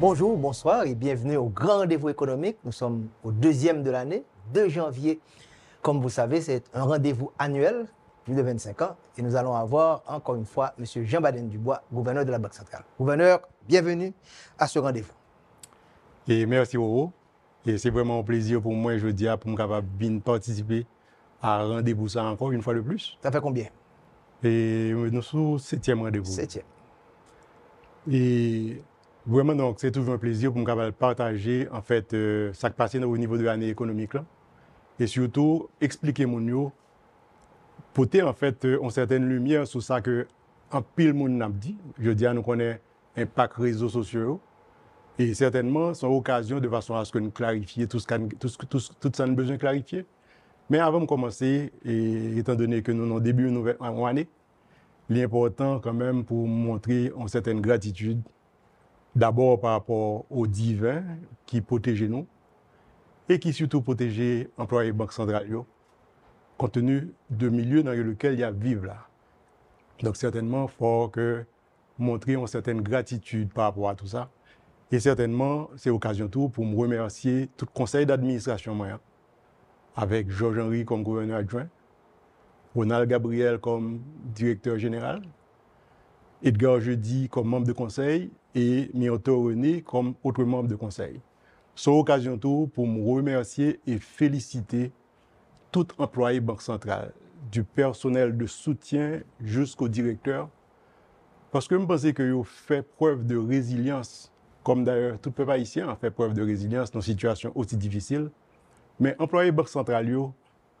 Bonjour, bonsoir et bienvenue au Grand Rendez-vous Économique. Nous sommes au deuxième de l'année, 2 janvier. Comme vous savez, c'est un rendez-vous annuel, plus de 25 ans. Et nous allons avoir, encore une fois, M. Jean-Baden Dubois, gouverneur de la Banque centrale. Gouverneur, bienvenue à ce rendez-vous. Et merci beaucoup. Et c'est vraiment un plaisir pour moi, je dis, pour me capable de participer à un rendez-vous ça encore une fois de plus. Ça fait combien? Et nous sommes au 7e rendez-vous. 7e. Et vraiment, donc, c'est toujours un plaisir pour me capable de partager, en fait, ça qui passe au niveau de l'année économique. Là. Et surtout, expliquer mon yo, porter, en fait, une certaine lumière sur ça que, en pile, mon n'a dit. Je dis, nous connaissons l'impact réseaux sociaux. Et certainement, c'est une occasion de façon à ce que nous clarifions tout ça nous besoin de clarifier. Mais avant de commencer, et étant donné que nous avons débuté une nouvelle année, l'important quand même pour montrer une certaine gratitude, d'abord par rapport au divin qui protège nous et qui surtout protège employés banque centrale, compte tenu du milieu dans lequel il y a vivre là. Donc certainement, il faut que montrer une certaine gratitude par rapport à tout ça. Et certainement, c'est l'occasion tout pour me remercier tout le conseil d'administration moyen, avec Georges-Henri comme gouverneur adjoint, Ronald Gabriel comme directeur général, Edgar Jeudi comme membre de conseil et René comme autre membre de conseil. C'est l'occasion tout pour me remercier et féliciter tout employé Banque centrale, du personnel de soutien jusqu'au directeur, parce que je pense que vous faites preuve de résilience. Comme d'ailleurs, tout peuple haïtien a fait preuve de résilience dans une situation aussi difficile. Mais employés Banque centrale,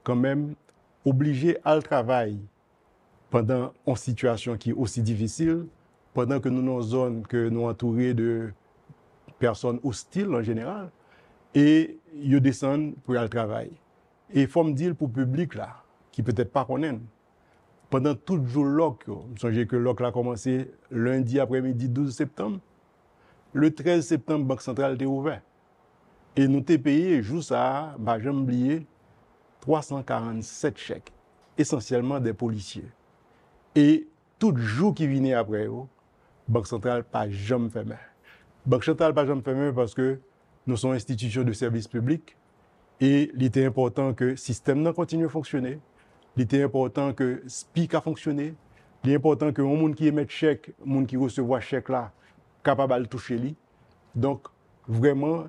quand même, obligés à le travail pendant une situation qui est aussi difficile, pendant que nous sommes en zone que nous entourés de personnes hostiles en général, et ils descendent pour aller travailler. Et il faut me dire pour le public là, qui peut-être pas connaît, pendant tout le jour LOC, je me souviens que LOC a commencé lundi après-midi 12 septembre, le 13 septembre, la Banque centrale était ouverte. Et nous avons payé, juste à, j'ai oublié, 347 chèques, essentiellement des policiers. Et tout le jour qui venait après, la Banque centrale n'a pas jamais fermé. La Banque centrale n'a pas jamais fermé parce que nous sommes une institution de service public. Et il était important que le système continue à fonctionner. Il était important que le SPIC a fonctionné. Il est important que les gens qui émettent chèques, les gens qui reçoivent chèques là, capable de toucher lui. Donc, vraiment,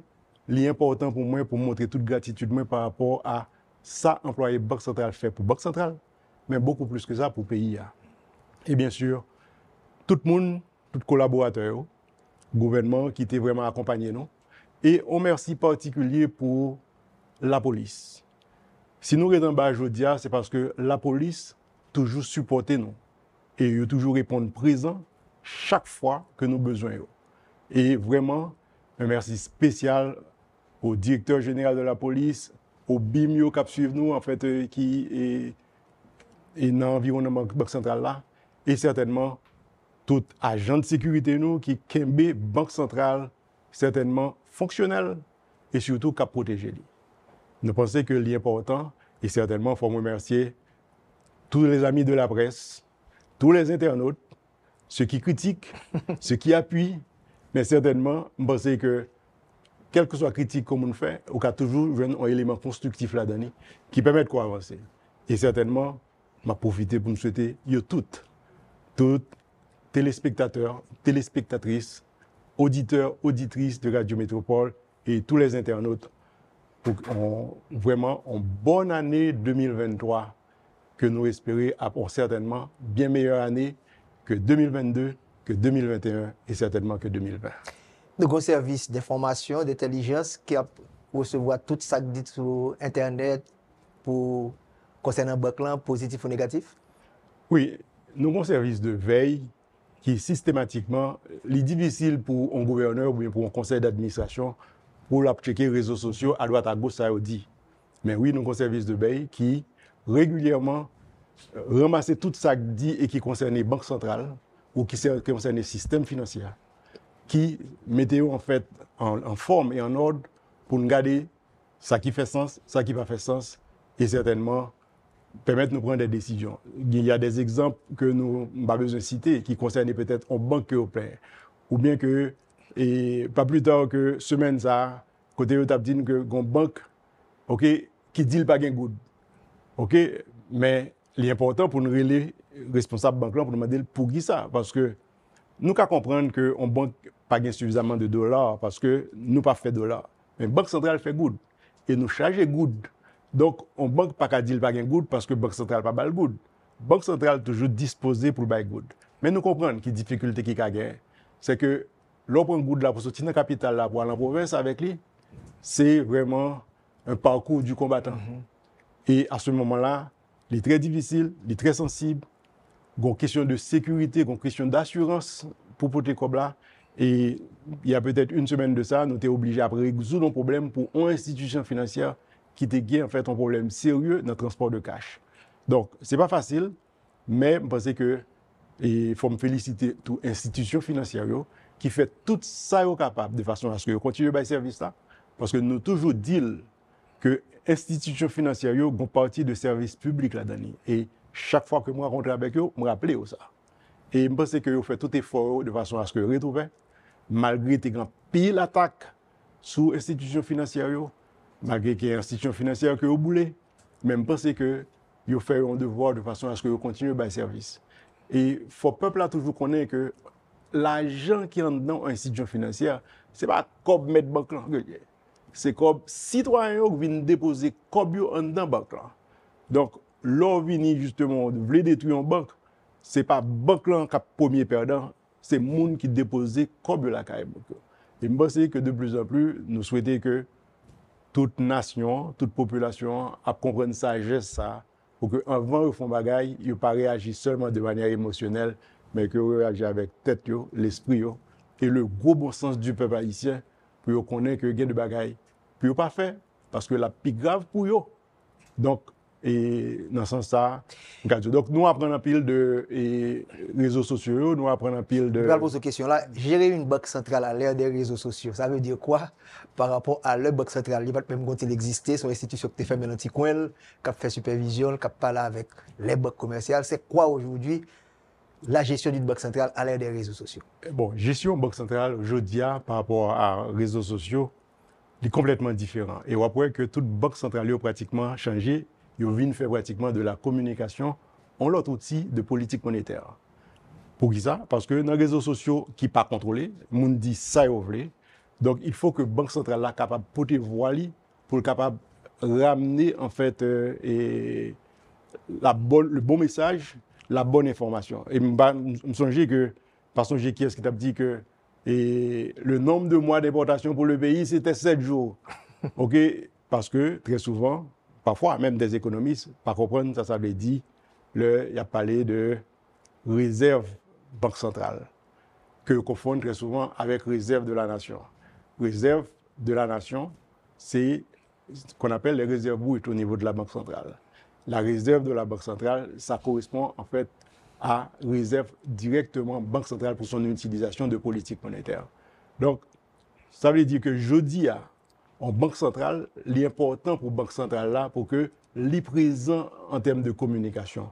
l'important pour moi, pour montrer toute gratitude moi, par rapport à ça employé Banque centrale fait pour Banque centrale, mais beaucoup plus que ça pour le pays. Et bien sûr, tout le monde, tout collaborateur, gouvernement qui était vraiment accompagné nous. Et un merci particulier pour la police. Si nous restons en bas aujourd'hui, c'est parce que la police toujours supporté nous et ils toujours répondre présent chaque fois que nous avons besoin. Et vraiment, un merci spécial au directeur général de la police, au BIMIO qui suit nous, en fait, qui est dans l'environnement de la Banque centrale là, et certainement, tout agent de sécurité nous qui kembe Banque centrale, certainement fonctionnel et surtout qui protège lui. Nous pensons que l'important, et certainement, il faut remercier tous les amis de la presse, tous les internautes, ceux qui critiquent, ceux qui appuient, mais certainement, je pense que, quelle que soit la critique qu'on nous fait, on a toujours un élément constructif là-dedans qui permet de avancer. Et certainement, je vais profiter pour me souhaiter, yo toutes téléspectateurs, téléspectatrices, auditeurs, auditrices de Radio Métropole et tous les internautes, pour vraiment une bonne année 2023 que nous espérons, pour certainement, bien meilleure année que 2022, que 2021 et certainement que 2020. Donc, un service d'information, d'intelligence qui a recevoir tout ça dit sur Internet pour concernant Banque, positif ou négatif? Oui, nous avons un service de veille qui systématiquement, il est difficile pour un gouverneur ou bien pour un conseil d'administration pour checker les réseaux sociaux à droite à gauche, ça dit. Mais oui, nous avons un service de veille qui régulièrement ramasser tout ça qui dit et qui concerne les banques centrales ou qui concerne les systèmes financiers, qui mettaient en fait en forme et en ordre pour nous garder ça qui fait sens, ça qui n'a pas fait sens et certainement permettre de nous prendre des décisions. Il y a des exemples que nous n'avons pas besoin de citer qui concernent peut-être une banque européenne ou bien que Et pas plus tard que semaine ça, côté où tu as dit que une banque, OK, qui dit pas gain good. OK, mais l'important pour nous relayer responsable banque là pour nous demander pour qui ça, parce que nous qu'à comprendre que on banque pas gain suffisamment de dollars parce que nous pas fait dollars. Mais banque centrale fait good et nous charge good. Donc on banque pas qu'à dire pas gain good parce que banque centrale pas bal good. Banque centrale toujours disposée pour buy good. Mais nous comprenons que difficulté qui a gain, c'est que l'on prend goût de la pour sortir dans la capitale là pour aller en province avec lui, c'est vraiment un parcours du combattant. Et à ce moment-là, il est très difficile, il est très sensible. Il y a une question de sécurité, une question d'assurance pour porter cobla. Et il y a peut-être une semaine de ça, nous étions obligés à résoudre un problème pour une institution financière qui était en fait un problème sérieux dans le transport de cash. Donc, ce n'est pas facile, mais je pense que il faut me féliciter toute institution financière qui fait tout ça capable de façon à ce que continue à service là, parce que nous toujours disons que institution financière font partie de service public là-dedans. Et chaque fois que moi rencontre avec eux, me rappeler ça. Et je pense que vous fait tout effort de façon à ce que retrouver malgré tes grands pile attaque sur institution financière, malgré que institution financière que vous boulez, même penser que vous fait un devoir de façon à ce que continue à service. Et faut peuple là toujours connaître que l'argent qui est dans l'institution financière, ce n'est pas comme mettre banque là. C'est comme citoyen qui vient déposer comme dans banque là. Donc, l'on vient justement de détruire une banque, ce n'est pas banque là qui est premier perdant, c'est le monde qui dépose comme la caille. Et je pense que de plus en plus, nous souhaitons que toute nation, toute population comprenne sa geste ça, pour qu'avant de faire des bagailles, ils ne réagissent pas seulement de manière émotionnelle, mais qu'ils réagissent avec la tête, l'esprit et le gros bon sens du peuple haïtien pour qu'on connaisse qu'il y a des bagailles. Puis, pas fait, parce que la plus grave pour eux. Donc, et, dans ce sens-là, donc nous apprenons en pile de réseaux sociaux, nous apprenons en pile de... Je vais poser cette question-là. Gérer une banque centrale à l'ère des réseaux sociaux, ça veut dire quoi par rapport à leur banque centrale? Il n'y a pas même quand elle existait, son institution qui fait un petit coin, qui fait supervision, qui parle avec les banques commerciales. C'est quoi aujourd'hui la gestion d'une banque centrale à l'ère des réseaux sociaux? Bon, gestion banque centrale, je dis par rapport à réseaux sociaux, c'est complètement différent. Et on voit que toute banque centrale a pratiquement changé. Ils viennent faire pratiquement de la communication en l'autre outil de politique monétaire. Pour qui ça? Parce que dans les réseaux sociaux qui ne sont pas contrôlés, les gens disent ça et ouvrez. Donc il faut que la Banque centrale soit capable de porter voix pour capable ramener en fait le bon message, la bonne information. Et je me songe que, parce que qui est-ce qui t'a dit que le nombre de mois de déportation pour le pays, c'était 7 jours. Okay? Parce que très souvent, parfois, même des économistes, par comprendre, ça veut dire, il y a parlé de réserve banque centrale, que on confond très souvent avec réserve de la nation. Réserve de la nation, c'est ce qu'on appelle les réserves brutes au niveau de la banque centrale. La réserve de la banque centrale, ça correspond en fait à réserve directement banque centrale pour son utilisation de politique monétaire. Donc, ça veut dire que jeudi à en banque centrale, l'important pour la banque centrale là, pour que les présents en termes de communication.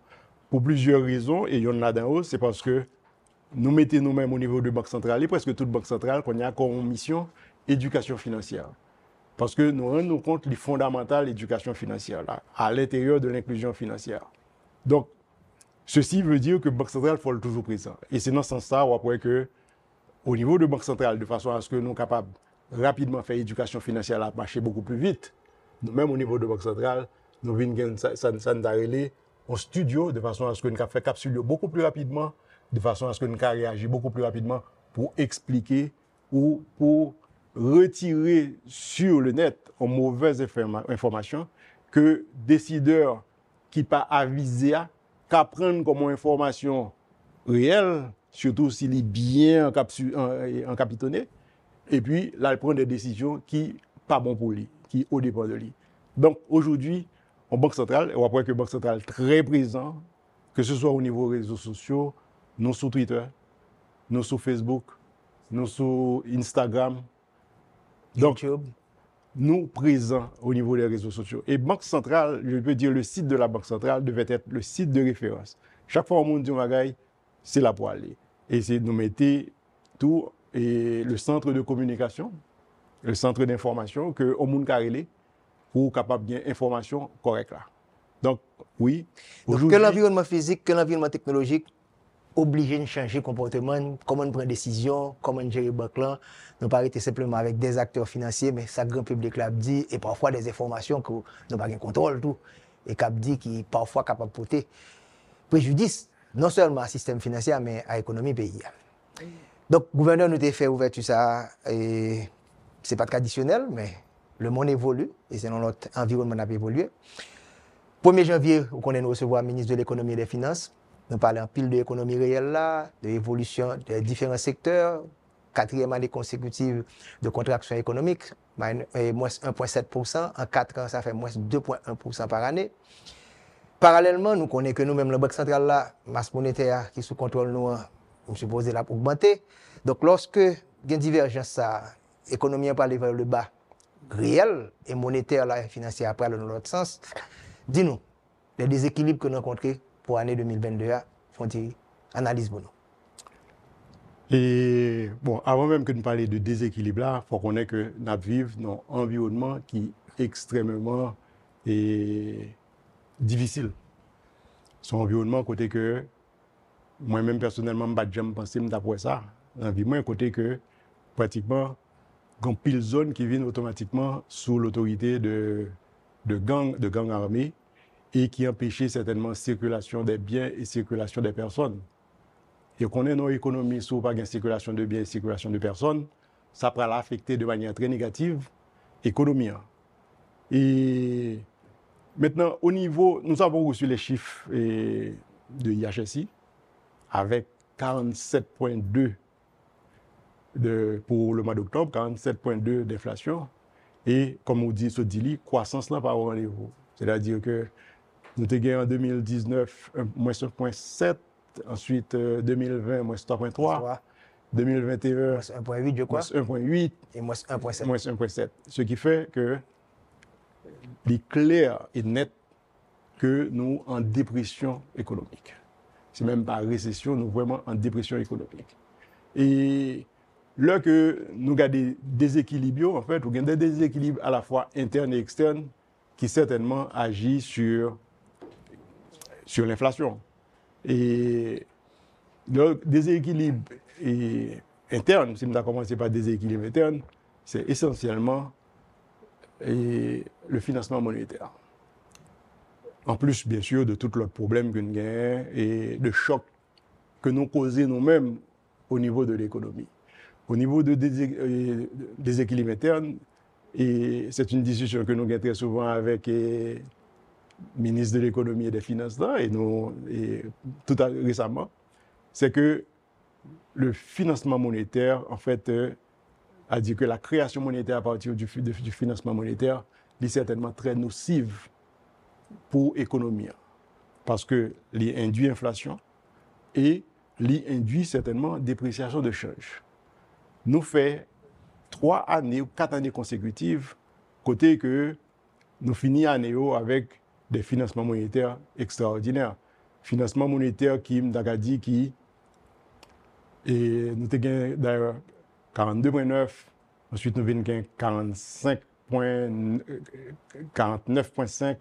Pour plusieurs raisons, et il y en a d'en haut, c'est parce que nous mettons nous-mêmes au niveau de la banque centrale, et presque toute banque centrale, qu'on a comme mission éducation financière. Parce que nous rendons compte les fondamentales de l'éducation financière, là, à l'intérieur de l'inclusion financière. Donc, ceci veut dire que la banque centrale, il faut toujours présent. Et c'est dans ce sens-là, on voit que, au niveau de la banque centrale, de façon à ce que nous sommes capables rapidement faire l'éducation financière à marcher beaucoup plus vite. Nous-mêmes, au niveau de la Banque centrale, nous venons de en studio de façon à ce que nous fassions capsuler beaucoup plus rapidement, de façon à ce que nous réagissions beaucoup plus rapidement pour expliquer ou pour retirer sur le net en mauvaise information que décideurs qui ne sont pas avisés qu'à prendre comme information réelle, surtout s'il est bien encapitonné. Et puis, là, il prend des décisions qui ne sont pas bonnes pour lui, qui sont au dépend de lui. Donc, aujourd'hui, en Banque centrale, on voit que la Banque centrale est très présente, que ce soit au niveau des réseaux sociaux, nous sur Twitter, nous sur Facebook, nous sur Instagram. Donc, YouTube. Nous présents au niveau des réseaux sociaux. Et Banque centrale, je peux dire, le site de la Banque centrale devait être le site de référence. Chaque fois qu'on monte du magaï, c'est là pour aller. Et c'est nous mettez tout et le centre de communication, le centre d'information que au monde carrelé pour capable bien information correcte là. Donc oui, donc que l'environnement physique, que l'environnement technologique obligé de changer comportement, comment on prend décision, comment on gère le banque là, nous pas arrêter simplement avec des acteurs financiers mais ça grand public là dit et parfois des informations que nous pas de contrôle tout et cap dit qui parfois capable porter préjudice non seulement au système financier mais à l'économie pays. Donc, le gouverneur nous a fait ouverture ça, et ce n'est pas traditionnel, mais le monde évolue, et c'est dans notre environnement qu'on a évolué. 1er janvier, on connaît nous recevoir le ministre de l'économie et des finances. Nous parlons en pile de l'économie réelle là, de l'évolution des différents secteurs, 4e année consécutive de contraction économique, moins 1,7%, en 4 ans, ça fait moins 2,1% par année. Parallèlement, nous connaissons que nous-mêmes, la Banque centrale là, masse monétaire qui est sous contrôle nous, on suppose la augmenter. Donc, lorsque il y a une divergence, l'économie va aller vers le bas réel et monétaire et financier après dans l'autre sens, dis-nous, les déséquilibres que nous rencontrons pour l'année 2022, font-ils analyse pour nous? Et bon, avant même que nous parlions de déséquilibre, il faut qu'on ait que nous vivons dans un environnement qui est extrêmement difficile. C'est un environnement côté que moi-même, personnellement, je ne pense pas d'après ça. Moi, côté que, pratiquement, il y a pile zone qui vient automatiquement sous l'autorité de gangs armés et qui empêchait certainement la circulation des biens et la circulation des personnes. Et qu'on est dans l'économie, si on n'a pas de circulation de biens et de circulation de personnes, ça va l'affecter de manière très négative l'économie. Et maintenant, au niveau, nous avons reçu les chiffres de l'IHSI, avec 47,2 pour le mois d'octobre, 47,2 d'inflation. Et comme on dit, ce dit, croissance n'a pas au rendez-vous. C'est-à-dire que nous avons gagné en 2019, moins 1,7, ensuite 2020, moins 3,3, 2021, moins 1,8, je crois, moins 1,8 et moins 1,7. Moins 1,7. Ce qui fait que clair et net que nous en dépression économique. C'est même pas récession, nous vraiment en dépression économique. Et là que nous gardons des équilibres, en fait, nous gardons des déséquilibres à la fois internes et externes qui certainement agissent sur l'inflation. Et le déséquilibre interne, si nous avons commencé par déséquilibre interne, c'est essentiellement le financement monétaire. En plus, bien sûr, de tout le problème que nous avons et de choc que nous causons nous-mêmes au niveau de l'économie. Au niveau de déséquilibre interne, et c'est une discussion que nous avons très souvent avec le ministre de l'économie et des finances, là, et tout récemment, c'est que le financement monétaire, en fait, a dit que la création monétaire à partir du financement monétaire est certainement très nocive pour l'économie, parce que les induit inflation et les induit certainement dépréciation de change. Nous faisons 3 années ou 4 années consécutives, côté que nous finissons l'année avec des financements monétaires extraordinaires. Financement monétaire qui nous a dit qui nous avons d'ailleurs 42,9, ensuite nous avons 49,5.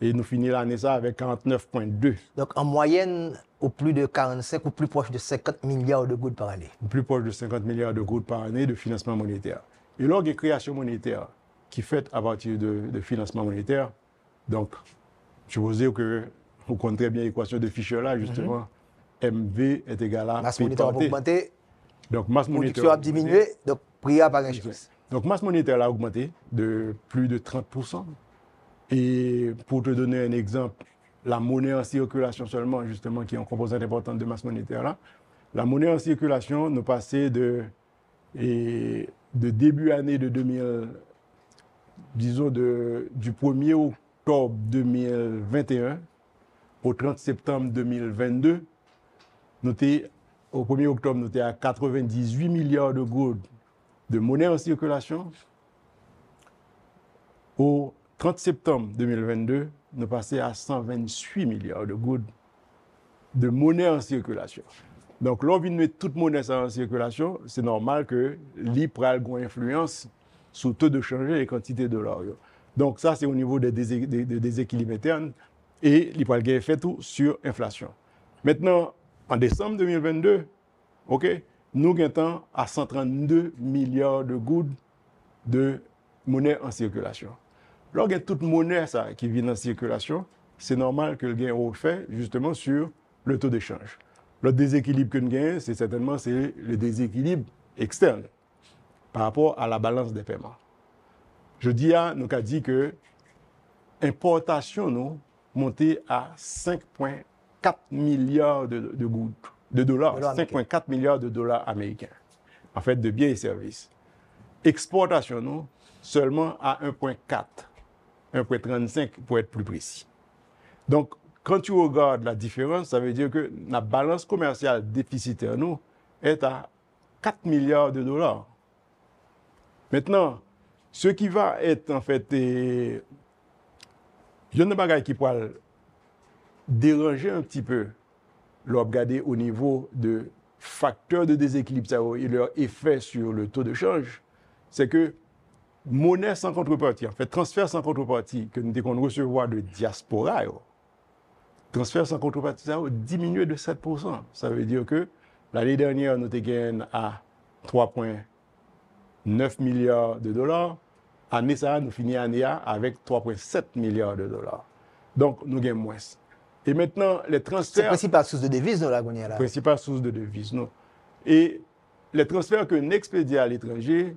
Et nous finissons l'année ça avec 49,2. Donc en moyenne, au plus de 45 ou plus proche de 50 milliards de gouttes par année. Plus proche de 50 milliards de gouttes par année de financement monétaire. Et lors de création monétaire qui est faite à partir de financement monétaire, donc je vous dis que vous comprenez bien l'équation de Fischer là, justement, MV est égal à masse monétaire augmentée. Donc masse monétaire a diminué, donc prix a pas grand-chose. Donc masse monétaire a augmenté de plus de 30%. Et pour te donner un exemple, la monnaie en circulation seulement, justement, qui est une composante importante de masse monétaire, là, la monnaie en circulation, nous passons de début année de 2000, disons du 1er octobre 2021 au 30 septembre 2022, au 1er octobre, nous étions à 98 milliards de gourdes de monnaie en circulation. Au 30 septembre 2022, nous passons à 128 milliards de gouttes de monnaie en circulation. Donc, l'on vient de mettre toute monnaie en circulation, c'est normal que l'IPRA a une influence sur le taux de change et la quantité de dollars. Donc, ça, c'est au niveau des déséquilibres internes et l'IPRA a un effet sur l'inflation. Maintenant, en décembre 2022, okay, nous avons à 132 milliards de gouttes de monnaie en circulation. Lorsque toute monnaie ça, qui vient en circulation, c'est normal que le gain au fait justement sur le taux d'échange. L'autre déséquilibre que nous gagnons, c'est certainement le déséquilibre externe par rapport à la balance des paiements. Je dis à nous qu'a dit que l'importation nous montée à 5,4 milliards de dollars, 5,4 milliards de dollars américains, en fait de biens et services. Exportation nous seulement à 1,4, 1,35 pour être plus précis. Donc, quand tu regardes la différence, ça veut dire que la balance commerciale déficitaire nous est à 4 milliards de dollars. Maintenant, ce qui va être en fait, je ne sais pas qui pourrait déranger un petit peu l'obgarder au niveau de facteurs de déséquilibre et leur effet sur le taux de change, c'est que monnaie sans contrepartie, en fait transfert sans contrepartie que nous devons recevoir de diaspora. Transfert sans contrepartie, ça a diminué de 7%. Ça veut dire que l'année dernière, nous avons gagné à 3,9 milliards de dollars. Année ça, nous finissons l'année avec 3,7 milliards de dollars. Donc, nous gagnons moins. Et maintenant, les transferts... C'est la principale source de devises, non, la Gonia, là. Principale source de devises, non. Et les transferts que nous expédions à l'étranger,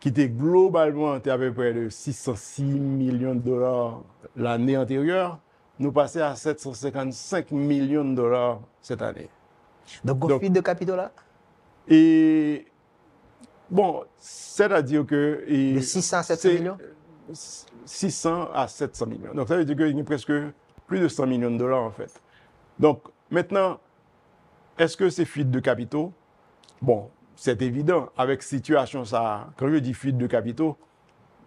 qui étaient globalement à peu près de 606 millions de dollars l'année antérieure, nous passons à 755 millions de dollars cette année. Donc, on fuit de capitaux là? Et bon, c'est-à-dire que... De 600 à 700 millions? 600 à 700 millions. Donc, ça veut dire qu'il y a presque plus de 100 millions de dollars, en fait. Donc, maintenant, est-ce que c'est fuite de capitaux? Bon, c'est évident. Avec situation ça, quand je dis fuite de capitaux,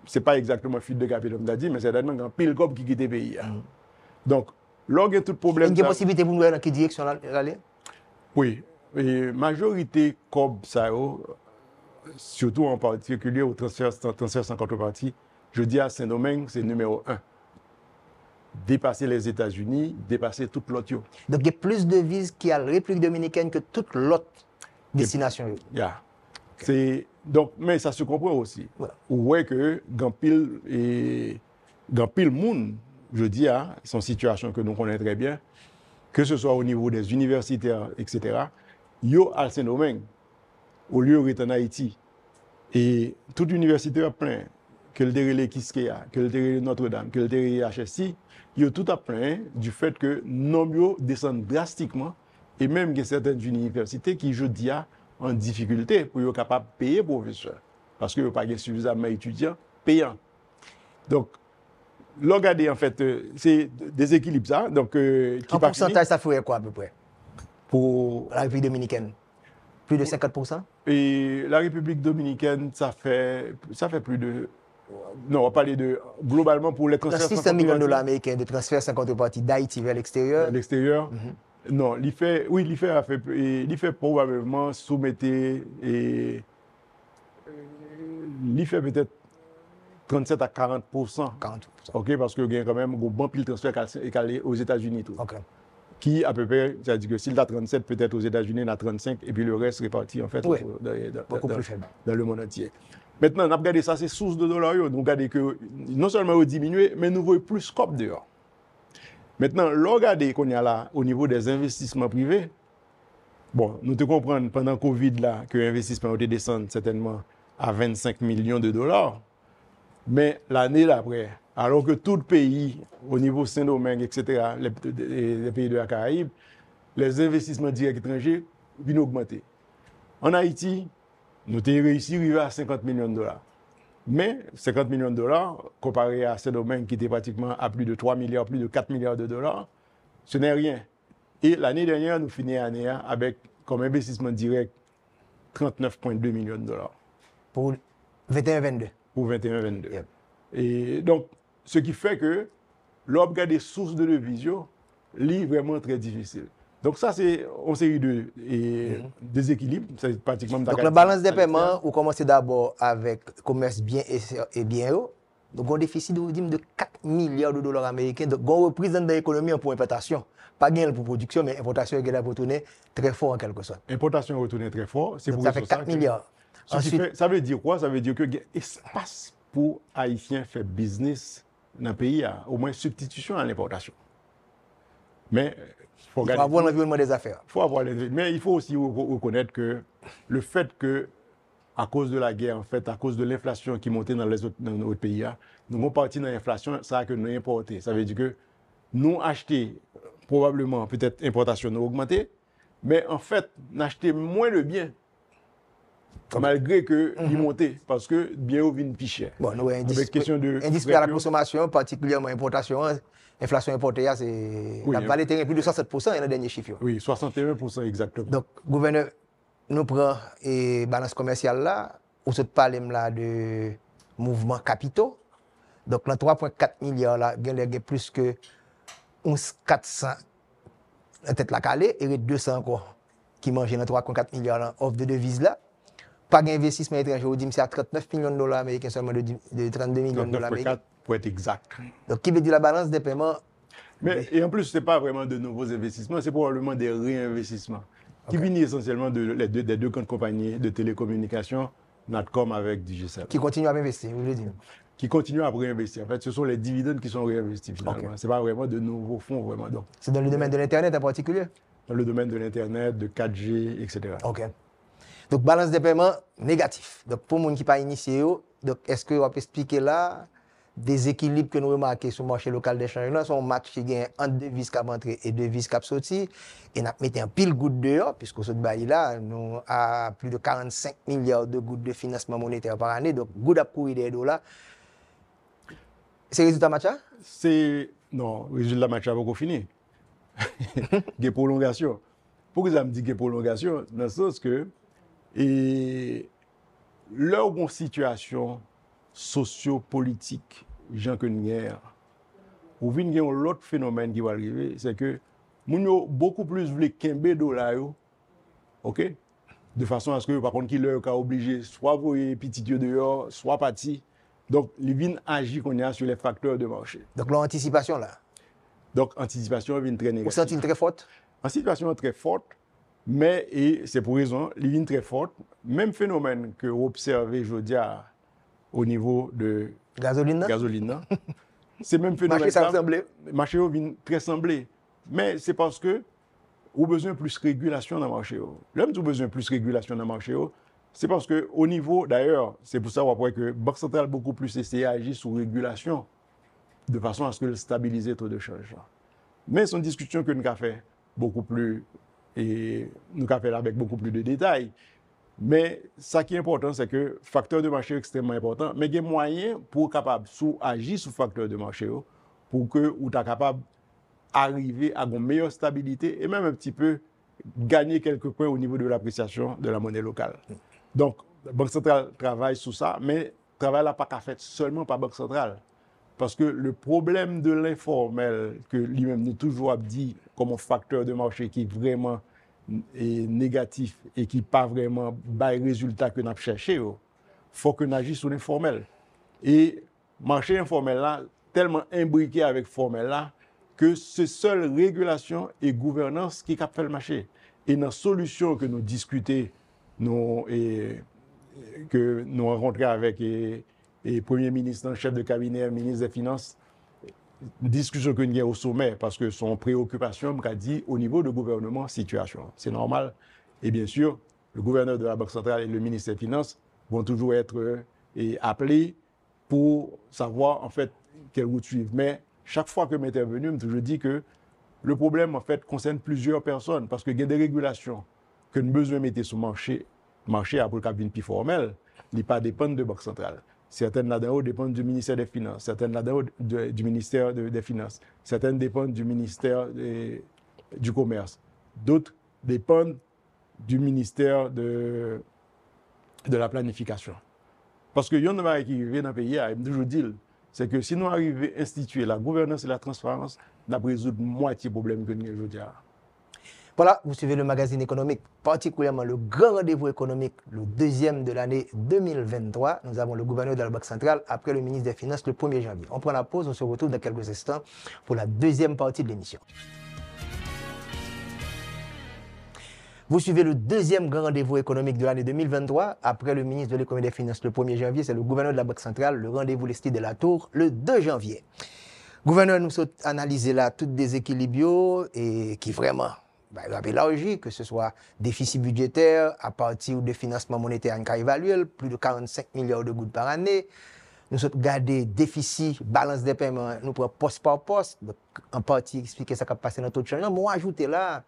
ce n'est pas exactement fuite de capitaux, comme tu as dit, mais c'est certainement un pile cop qui quitte le pays. Donc, lorsqu'il y a tout problème... Il y a une possibilité pour nous aller dans quelle direction aller? Oui. La majorité COB, ça, surtout en particulier au transfert sans contrepartie, je dis à Saint-Domingue, c'est numéro 1. Dépasser les États-Unis, dépasser toute l'autre. Donc, il y a plus de devises qui à la République dominicaine que toute l'autre destination. Yeah. Okay. Donc, mais ça se comprend aussi. Voilà. Ouais que Gampil et Gampil Moun, je dis, hein, c'est une situation que nous connaissons très bien, que ce soit au niveau des universitaires, etc. Yo à Saint-Domingue, au lieu où est en Haïti, et toute l'université a plein, que le dérélé Kiskeya, que le dérélé Notre-Dame, que le dérélé HSI, yo tout a plein du fait que nombre descendent drastiquement, et même qu'il y a certaines universités qui, je dis, en difficulté pour être capable de payer les professeurs, parce qu'ils n'ont pas suffisamment d'étudiants payants. Donc, regardez, en fait, c'est des équilibres, ça. Donc, qui en pourcentage, ça ferait quoi à peu près pour la République dominicaine? Plus de 50%? Et la République dominicaine, ça fait plus de... Non, on va parler de... Globalement, pour les transferts... 600 millions de dollars américains de transferts sans contrepartie d'Haïti vers l'extérieur. L'extérieur. Non, l'IFE, oui, l'IFE probablement soumettre et... L'IFE peut-être 37 à 40%. 40%. OK, parce qu'il y a quand même un bon pile de transfert qui allait aux États-Unis. Okay. Qui, à peu près, c'est-à-dire que s'il a 37, peut-être aux États-Unis, il a 35, et puis le reste réparti, en fait, oui, dans le monde entier. Maintenant, on a regardé ça, c'est source de dollars. Donc, regardez que non seulement on diminue, mais nous voyons plus COP dehors. Maintenant, regardez qu'on y a là, au niveau des investissements privés, bon, nous te comprenons, pendant Covid, là, que l'investissement a été descendu certainement à 25 millions de dollars. Mais l'année d'après, alors que tout le pays, au niveau Saint-Domingue, etc., les pays de la Caraïbe, les investissements directs étrangers viennent augmenter. En Haïti, nous avons réussi à arriver à 50 millions de dollars. Mais 50 millions de dollars, comparé à Saint-Domingue qui était pratiquement à plus de 3 milliards, plus de 4 milliards de dollars, ce n'est rien. Et l'année dernière, nous finissons l'année avec, comme investissement direct, 39,2 millions de dollars. Pour 21-22. Pour 21-22. Yep. Et donc, ce qui fait que l'objet des sources de devises, c'est vraiment très difficile. Donc ça, c'est une série de déséquilibres. Pratiquement donc la balance des paiements, vous commencez d'abord avec commerce bien et bien haut. Donc on déficit de 4 milliards de dollars américains. Donc on représente de l'économie pour importation. Pas gain pour production, mais importation et retourner très fort en quelque sorte. Importation et retourner très fort. C'est pour ça fait 4 milliards. Ensuite, ça veut dire quoi? Ça veut dire qu'il y a espace pour Haïtiens faire business dans le pays, au moins substitution à l'importation. Mais il faut avoir l'environnement des affaires. Il faut avoir mais il faut aussi reconnaître que le fait que, à cause de la guerre, en fait, à cause de l'inflation qui montait dans les autres dans notre pays, nous avons parti dans l'inflation, ça a que nous importer. Ça veut dire que nous acheter probablement, peut-être importation nous augmenter, mais en fait, nous acheter moins de biens. Malgré que il montait, parce que bien au vin pichait. Bon, nous, indice à la consommation, particulièrement importation, inflation importée, c'est la valeur était plus de 67% dans le dernier chiffre. Oui, 61% exactement. Donc, gouverneur, nous prenons et balance commerciale là, on se parle là de mouvement capitaux. Donc, dans 3,4 milliards là, il y a plus que 11,400 en tête la calée et 200 encore qui mangeaient dans 3,4 milliards là, offre de devises là. Pas d'investissement étranger, on dit que c'est à 39 millions de dollars américains, seulement de 32 millions de dollars américains. Pour être exact. Donc, qui veut dire la balance des paiements? Mais, et en plus, ce n'est pas vraiment de nouveaux investissements, c'est probablement des réinvestissements. Okay. Qui viennent essentiellement des deux grandes compagnies de télécommunications, Natcom avec Digicel. Qui continuent à investir, vous voulez dire? Qui continuent à réinvestir. En fait, ce sont les dividendes qui sont réinvestis finalement. Okay. Ce n'est pas vraiment de nouveaux fonds, vraiment. C'est dans le domaine de l'Internet en particulier? Dans le domaine de l'Internet, de 4G, etc. Okay. Donc, balance des paiements négatif. Donc, pour les gens qui ne sont pas initiés, est-ce que vous pouvez expliquer là des équilibres que nous remarquons sur le marché local d'échange? Là, c'est un match qui gagne entre devises qui rentrent et devises qui sortent. Et nous mettons un pile goutte dehors, puisque ce bail là, nous avons plus de 45 milliards de gouttes de financement monétaire par année. Donc, goutte à courir des dollars. C'est le résultat match? Non, le résultat match n'est pas fini. Des prolongations. Pourquoi ça me dit des prolongations? Dans le sens que et leur bonne situation socio-politique, Jean Kennier, ou bien il y a un autre phénomène qui va arriver, c'est que nous avons beaucoup plus de $15, ok, de façon à ce que par contre qui leur est obligé soit vous petit dieu dehors, soit parti. Donc les vignes agit qu'on a sur les facteurs de marché. Donc l'anticipation là. Donc anticipation est très négative. Vous sentez très forte? En situation très forte. Mais, et c'est pour raison, les lignes très fortes, même phénomène que vous observez aujourd'hui au niveau de gasoline. C'est même phénomène. Marché très semblé. Mais c'est parce que vous avez besoin plus de régulation dans le marché. L'homme qui a besoin plus de régulation dans le marché, c'est parce qu'au niveau, d'ailleurs, c'est pour ça que la Banque centrale a beaucoup plus essayé d'agir sur régulation de façon à ce que stabiliser le taux de change. Mais c'est une discussion que nous avons fait beaucoup plus. Et nous avons fait avec beaucoup plus de détails. Mais ce qui est important, c'est que le facteur de marché est extrêmement important. Mais il y a moyen pour capable agir sur le facteur de marché pour que vous soyez capable d'arriver à une meilleure stabilité et même un petit peu gagner quelques points au niveau de l'appréciation de la monnaie locale. Donc, la Banque centrale travaille sur ça, mais le travail n'a pas qu'à faire seulement par la Banque centrale. Parce que le problème de l'informel, que lui-même nous toujours dit comme un facteur de marché qui est vraiment négatif et qui pas vraiment bail résultat que nous cherché, il faut que nous agissions sur l'informel. Et le marché informel là, tellement imbriqué avec le formel là, que c'est seule régulation et gouvernance qui fait le marché. Et dans la solution que nous discutons, que nous rencontrons avec et Premier ministre, chef de cabinet, ministre des Finances, discussion que nous avons au sommet, parce que son préoccupation m'a dit au niveau du gouvernement, situation. C'est normal. Et bien sûr, le gouverneur de la Banque centrale et le ministre des Finances vont toujours être appelés pour savoir en fait quelle route suivre. Mais chaque fois que je m'intervenu, je dis que le problème en fait concerne plusieurs personnes, parce qu'il y a des régulations que nous avons besoin de mettre sur le marché à pour le cabinet plus formel, n'est pas dépendre de la Banque centrale. Certaines là-dedans dépendent du ministère des Finances, certaines là-dedans du ministère des Finances, certaines dépendent du ministère du Commerce, d'autres dépendent du ministère de la Planification. Parce que y'en a qui vivent dans le pays, et je dis, c'est que si nous arrivons à instituer la gouvernance et la transparence, nous avons résolu moitié problème que nous avons aujourd'hui. Voilà, vous suivez le magazine économique, particulièrement le Grand Rendez-vous économique, le deuxième de l'année 2023. Nous avons le gouverneur de la Banque centrale après le ministre des Finances le 1er janvier. On prend la pause, on se retrouve dans quelques instants pour la deuxième partie de l'émission. Vous suivez le deuxième Grand Rendez-vous économique de l'année 2023. Après le ministre de l'économie et des Finances le 1er janvier, c'est le gouverneur de la Banque centrale, le rendez-vous Lestie de la Tour le 2 janvier. Gouverneur, nous sommes analysés là tout déséquilibre et qui vraiment... élargi, que ce soit déficit budgétaire à partir de financement monétaire en cas évalué, plus de 45 milliards de gouttes par année. Nous sommes gardés déficit, balance des paiements, nous prenons poste par poste, donc en partie expliquer ce qui a passé dans le taux de change. Moi, ajouter là,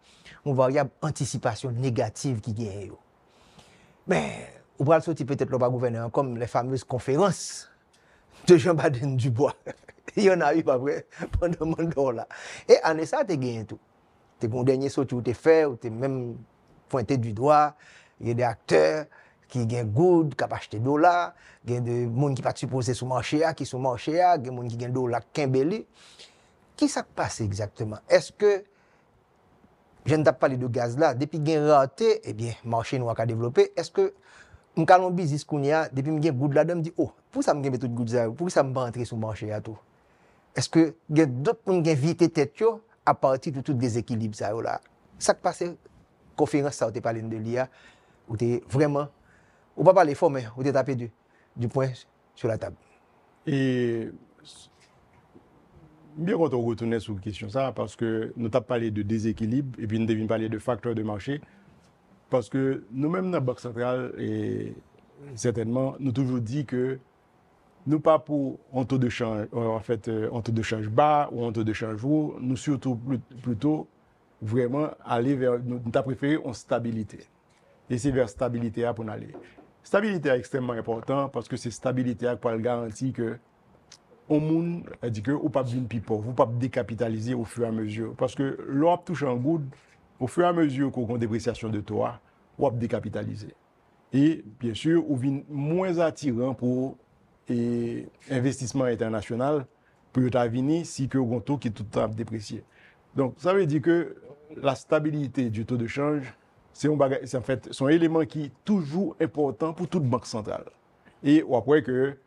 une variable anticipation négative qui gagne. Mais, vous pouvez sortir peut-être le gouverneur, comme les fameuses conférences de Jean-Baden Dubois. Il y en a eu, pas vrai, pendant mon temps là. Et en ça, tu as gagné tout. T'es bon dernier saut où t'es fait, où t'es même pointé du doigt. Il y a des acteurs qui gagnent good, qui ont acheté dollars. Il y a des gens qui ne sont pas supposés sur le marché, qui sont marché. Il y a des gens qui gagnent dollars, qui ont belé. Qu'est-ce qui se passe exactement? Est-ce que, je ne t'ai pas parlé de gaz là, depuis qu'il y a une rareté, eh bien, le marché nous a développé. Est-ce que, mon calon business qu'on y a, depuis qu'il y a une good là, je me dis, oh, pour ça me gagne tout good ça, pour ça me rentrer sur le marché à tout? Est-ce que, il y a d'autres qui ont invité tête yo? À partir de tout déséquilibre, ça, là. Ça qui passe, conférence, ça, on te parle de l'IA, où tu es vraiment, ou pas parler fort, mais où tu es tapé du point sur la table. Et, bien quand on retourne sur la question, ça, parce que nous avons parlé de déséquilibre, et puis nous devons parler de facteurs de marché, parce que nous-mêmes, dans la Banque centrale, et certainement, nous toujours dit que nous pas pour un taux de change, en fait, un taux de change bas ou un taux de change haut, nous surtout plutôt vraiment aller vers, nous avons préféré une stabilité. Et c'est vers stabilité pour nous aller. Stabilité est extrêmement important parce que c'est stabilité qui peut garantir que au monde, dit que ou pas d'une pipo, vous pas décapitaliser au fur et à mesure. Parce que l'Europe touche en goud, au fur et à mesure qu'on a dépréciation de taux, ou décapitaliser. Et bien sûr, on vient moins attirant pour et investissement international pour venir si que un taux qui est tout le temps déprécié. Donc ça veut dire que la stabilité du taux de change, c'est en fait son élément qui est toujours important pour toute banque centrale. Et après que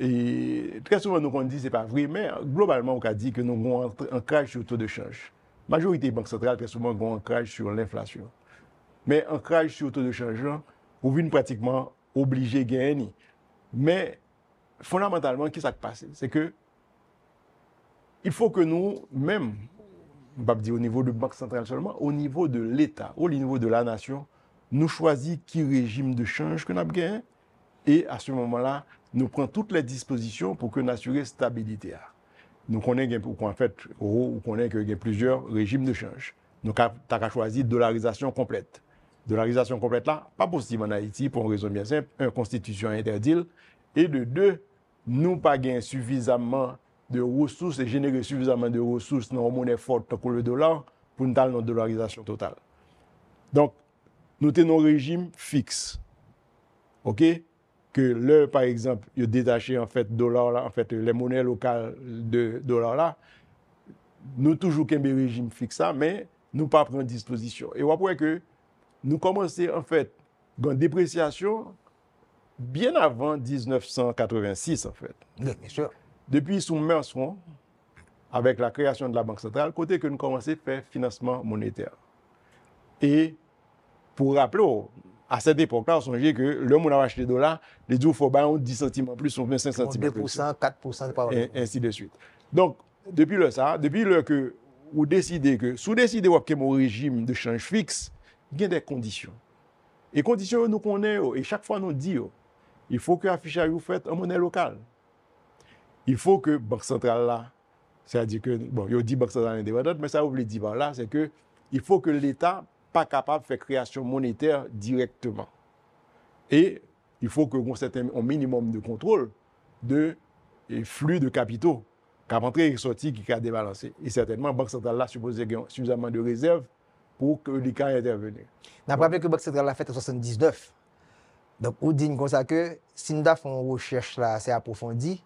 et très souvent nous on dit c'est pas vrai, mais globalement on a dit que nous avons un ancrage sur le taux de change. La majorité des banques centrales très souvent ont un ancrage sur l'inflation. Mais un ancrage sur le taux de change, on vient pratiquement obligé de gagner. Mais fondamentalement, qu'est-ce qui s'est passé? C'est que il faut que nous, même, on ne va pas dire au niveau de la Banque centrale seulement, au niveau de l'État, au niveau de la nation, nous choisissons qui régime de change que nous avons gagné. Et à ce moment-là, nous prenons toutes les dispositions pour que nous assurions stabilité. Nous connaissons en fait, qu'il y a plusieurs régimes de change. Nous avons choisi dollarisation complète. Dollarisation complète là, pas possible en Haïti pour une raison bien simple, un constitution interdit. Et de deux, nous pas gain suffisamment de ressources et générer suffisamment de ressources dans une monnaie forte pour le dollar pour nous dans dollarisation totale. Donc, nous tenons un régime fixe. OK? Que le, par exemple, il détaché en fait dollar là, en fait les monnaies locales de dollar là, nous toujours qu'un régime fixe ça, mais nous pas prendre disposition. Et après que nous commençons en fait dans dépréciation bien avant 1986, en fait. Oui, bien sûr. Depuis sous Meurson, avec la création de la Banque centrale, côté que nous commençons à faire financement monétaire. Et pour rappeler, à cette époque-là, on songeait que le monde a acheté des dollars, les jours, il faut bailler 10 centimes en plus, 25 centimes en plus. 2%, 4% par an. Et ainsi de suite. Donc, depuis le ça, depuis le que vous décidez que, sous décidez que mon régime de change fixe, il y a des conditions. Et conditions, nous connaissons, et chaque fois, nous disons, il faut que l'affichage soit fait en monnaie locale. Il faut que la Banque centrale, là, c'est-à-dire que, bon, il dit Banque centrale indépendante, mais ça, vous voulez dire par là, c'est qu'il faut que l'État pas capable de faire création monétaire directement. Et il faut que qu'on ait un minimum de contrôle de flux de capitaux, qui a rentré et sorti, qui a débalancé. Et certainement, la Banque centrale, là, supposée qu'il y ait suffisamment de réserves pour que l'État intervienne. On a rappelé que la Banque centrale l'a fait en 1979. Donc, on dit que si nous avons une recherche là assez approfondie,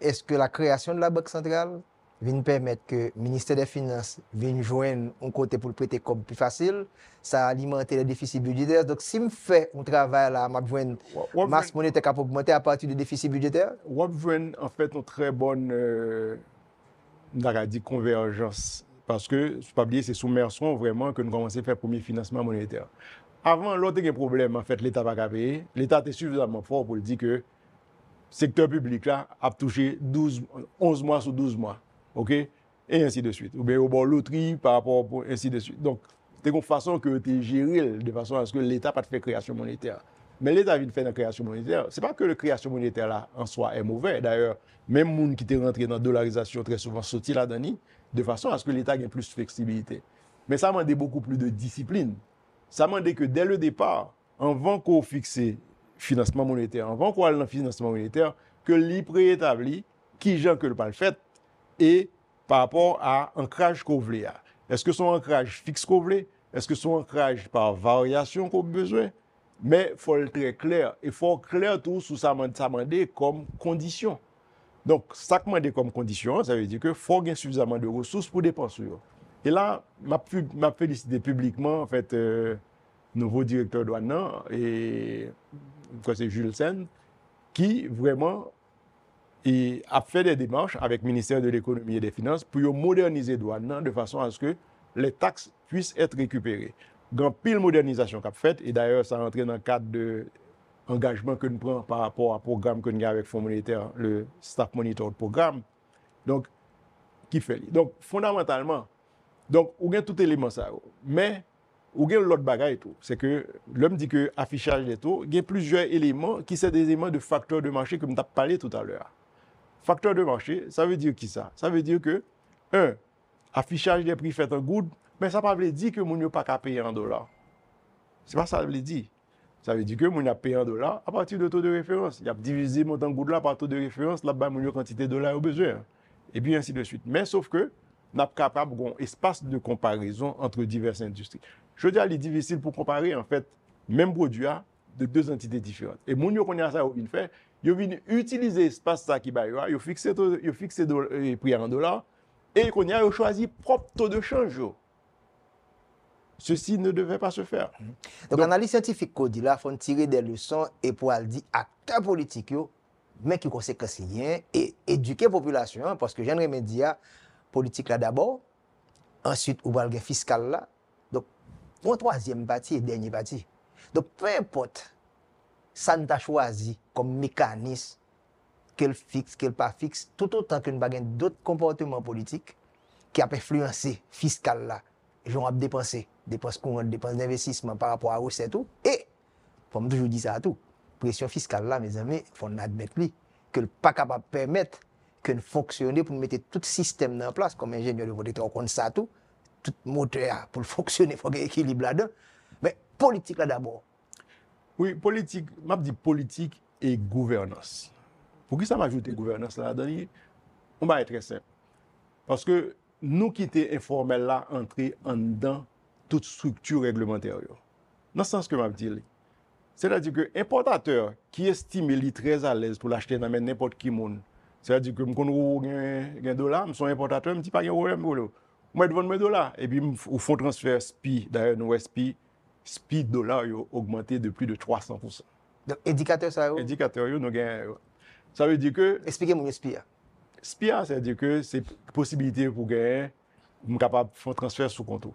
est-ce que la création de la Banque centrale viennent permettre que le ministère des Finances vienne joindre un côté pour le prêter comme plus facile, ça alimente les déficits budgétaires. Donc si je fais un travail là, je joindre masse monétaire qui a augmenté à partir du déficit budgétaire. On joint en fait une très bonne convergence parce que, je ne pas oublier, c'est sous Merson vraiment que nous commençons à faire le premier financement monétaire. Avant, l'autre problème, en fait, l'État n'a pas payé. L'État était suffisamment fort pour dire que le secteur public là, a touché 11 mois sur 12 mois. Okay? Et ainsi de suite. Ou bien au bord de loterie, par rapport à ainsi de suite. Donc, c'est une façon que tu gères de façon à ce que l'État n'a pas fait création monétaire. Mais l'État vient de faire la création monétaire. Ce n'est pas que la création monétaire là, en soi est mauvaise. D'ailleurs, même les gens qui sont rentrés dans la dollarisation très souvent sortent là-dedans, de façon à ce que l'État ait plus de flexibilité. Mais ça demande beaucoup plus de discipline. Ça m'a dit que dès le départ, avant qu'on fixe le financement monétaire, avant qu'on ait le financement monétaire, que l'y préétabli, qui j'en que le pas le fait, et par rapport à l'ancrage qu'on voulait. Est-ce que son ancrage fixe qu'on voulait? Est-ce que son ancrage par variation qu'on a besoin? Mais il faut être très clair. Il faut clair tout sous ça m'a dit comme condition. Donc, ça m'a dit comme condition, ça veut dire qu'il faut avoir suffisamment de ressources pour dépenser. Et là, je m'a félicité publiquement, en fait, nouveau directeur douanant, et c'est Jules Sen, qui vraiment a fait des démarches avec le ministère de l'Économie et des Finances pour moderniser douanant de façon à ce que les taxes puissent être récupérées. Grand pile modernisation qu'a faite, et d'ailleurs, ça rentre dans le cadre de l'engagement que nous prenons par rapport au programme que nous avons avec Fonds Monétaire, le Staff Monitor Programme. Donc, qui fait. Donc, fondamentalement, donc, on a tout élément ça. Mais, on a l'autre bagaille tout. C'est que l'homme dit que affichage des taux, il y a plusieurs éléments qui sont des éléments de facteurs de marché comme tu as parlé tout à l'heure. Facteurs de marché, ça veut dire qui ça? Ça veut dire que, un, affichage des prix fait en good, mais ça ne veut pas dire que mon n'a pas qu'à payer en dollars. C'est pas ça que ça veut dire. Ça veut dire que mon a payé en dollars à partir de taux de référence. Il y a divisé mon temps good là par taux de référence, là-bas, mon quantité de dollars au besoin. Et puis ainsi de suite. Mais sauf que, nous sommes capables d'avoir un espace de comparaison entre diverses industries. Je veux dire, il est difficile pour comparer, en fait, même produit de deux entités différentes. Et les gens qui ont ça, ils viennent utiliser l'espace qui est ils fixent les prix en dollars et ils ont choisi le propre taux de change. Ceci ne devait pas se faire. Donc, l'analyse scientifique qu'on dit là, il faut tirer des leçons et pour dire acteurs politiques, mais qui conséquences et éduquer la population, parce que j'aimerais dire, politique là d'abord, ensuite ou bien fiscal là. Donc, mon troisième partie et dernier partie. Donc, peu importe, ça nous a choisi comme mécanisme, qu'elle fixe, qu'elle pas fixe, tout autant que nous avons d'autres comportements politiques qui ont influencé fiscal là. J'en ai dépensé, dépenses courantes, dépenses d'investissement par rapport à recettes tout. Et, comme toujours dit ça à tout, pression fiscale là, mes amis, il faut admettre que le pas capable de permettre que nous fonctionner pour mettre tout système en place, comme ingénieur de votre état, on compte ça tout, tout moteur pour fonctionner, il faut qu'il y ait équilibre là-dedans. Mais politique là d'abord. Oui, politique, je dis politique et gouvernance. Pour qui ça m'ajoute gouvernance là-dedans? On va être très simple. Parce que nous quitter informel là, entrer en dedans toute structure réglementaire. Dans le sens que je dis, c'est-à-dire que l'importateur qui estime qu'il est très à l'aise pour l'acheter dans n'importe qui monde, c'est-à-dire que je suis un dollar, je suis un importateur, je ne dis pas qu'il y a un problème. Je vais vendre mes dollars. Et puis, au fond transfert SPI, d'ailleurs, nous, SPI dollar a augmenté de plus de 300%. Donc, indicateur, ça y est. Indicateur, nous gagnons. Ça veut dire que. Expliquez-moi SPI. SPI, c'est-à-dire que c'est une possibilité pour gagner, capable de faire un transfert sous compte.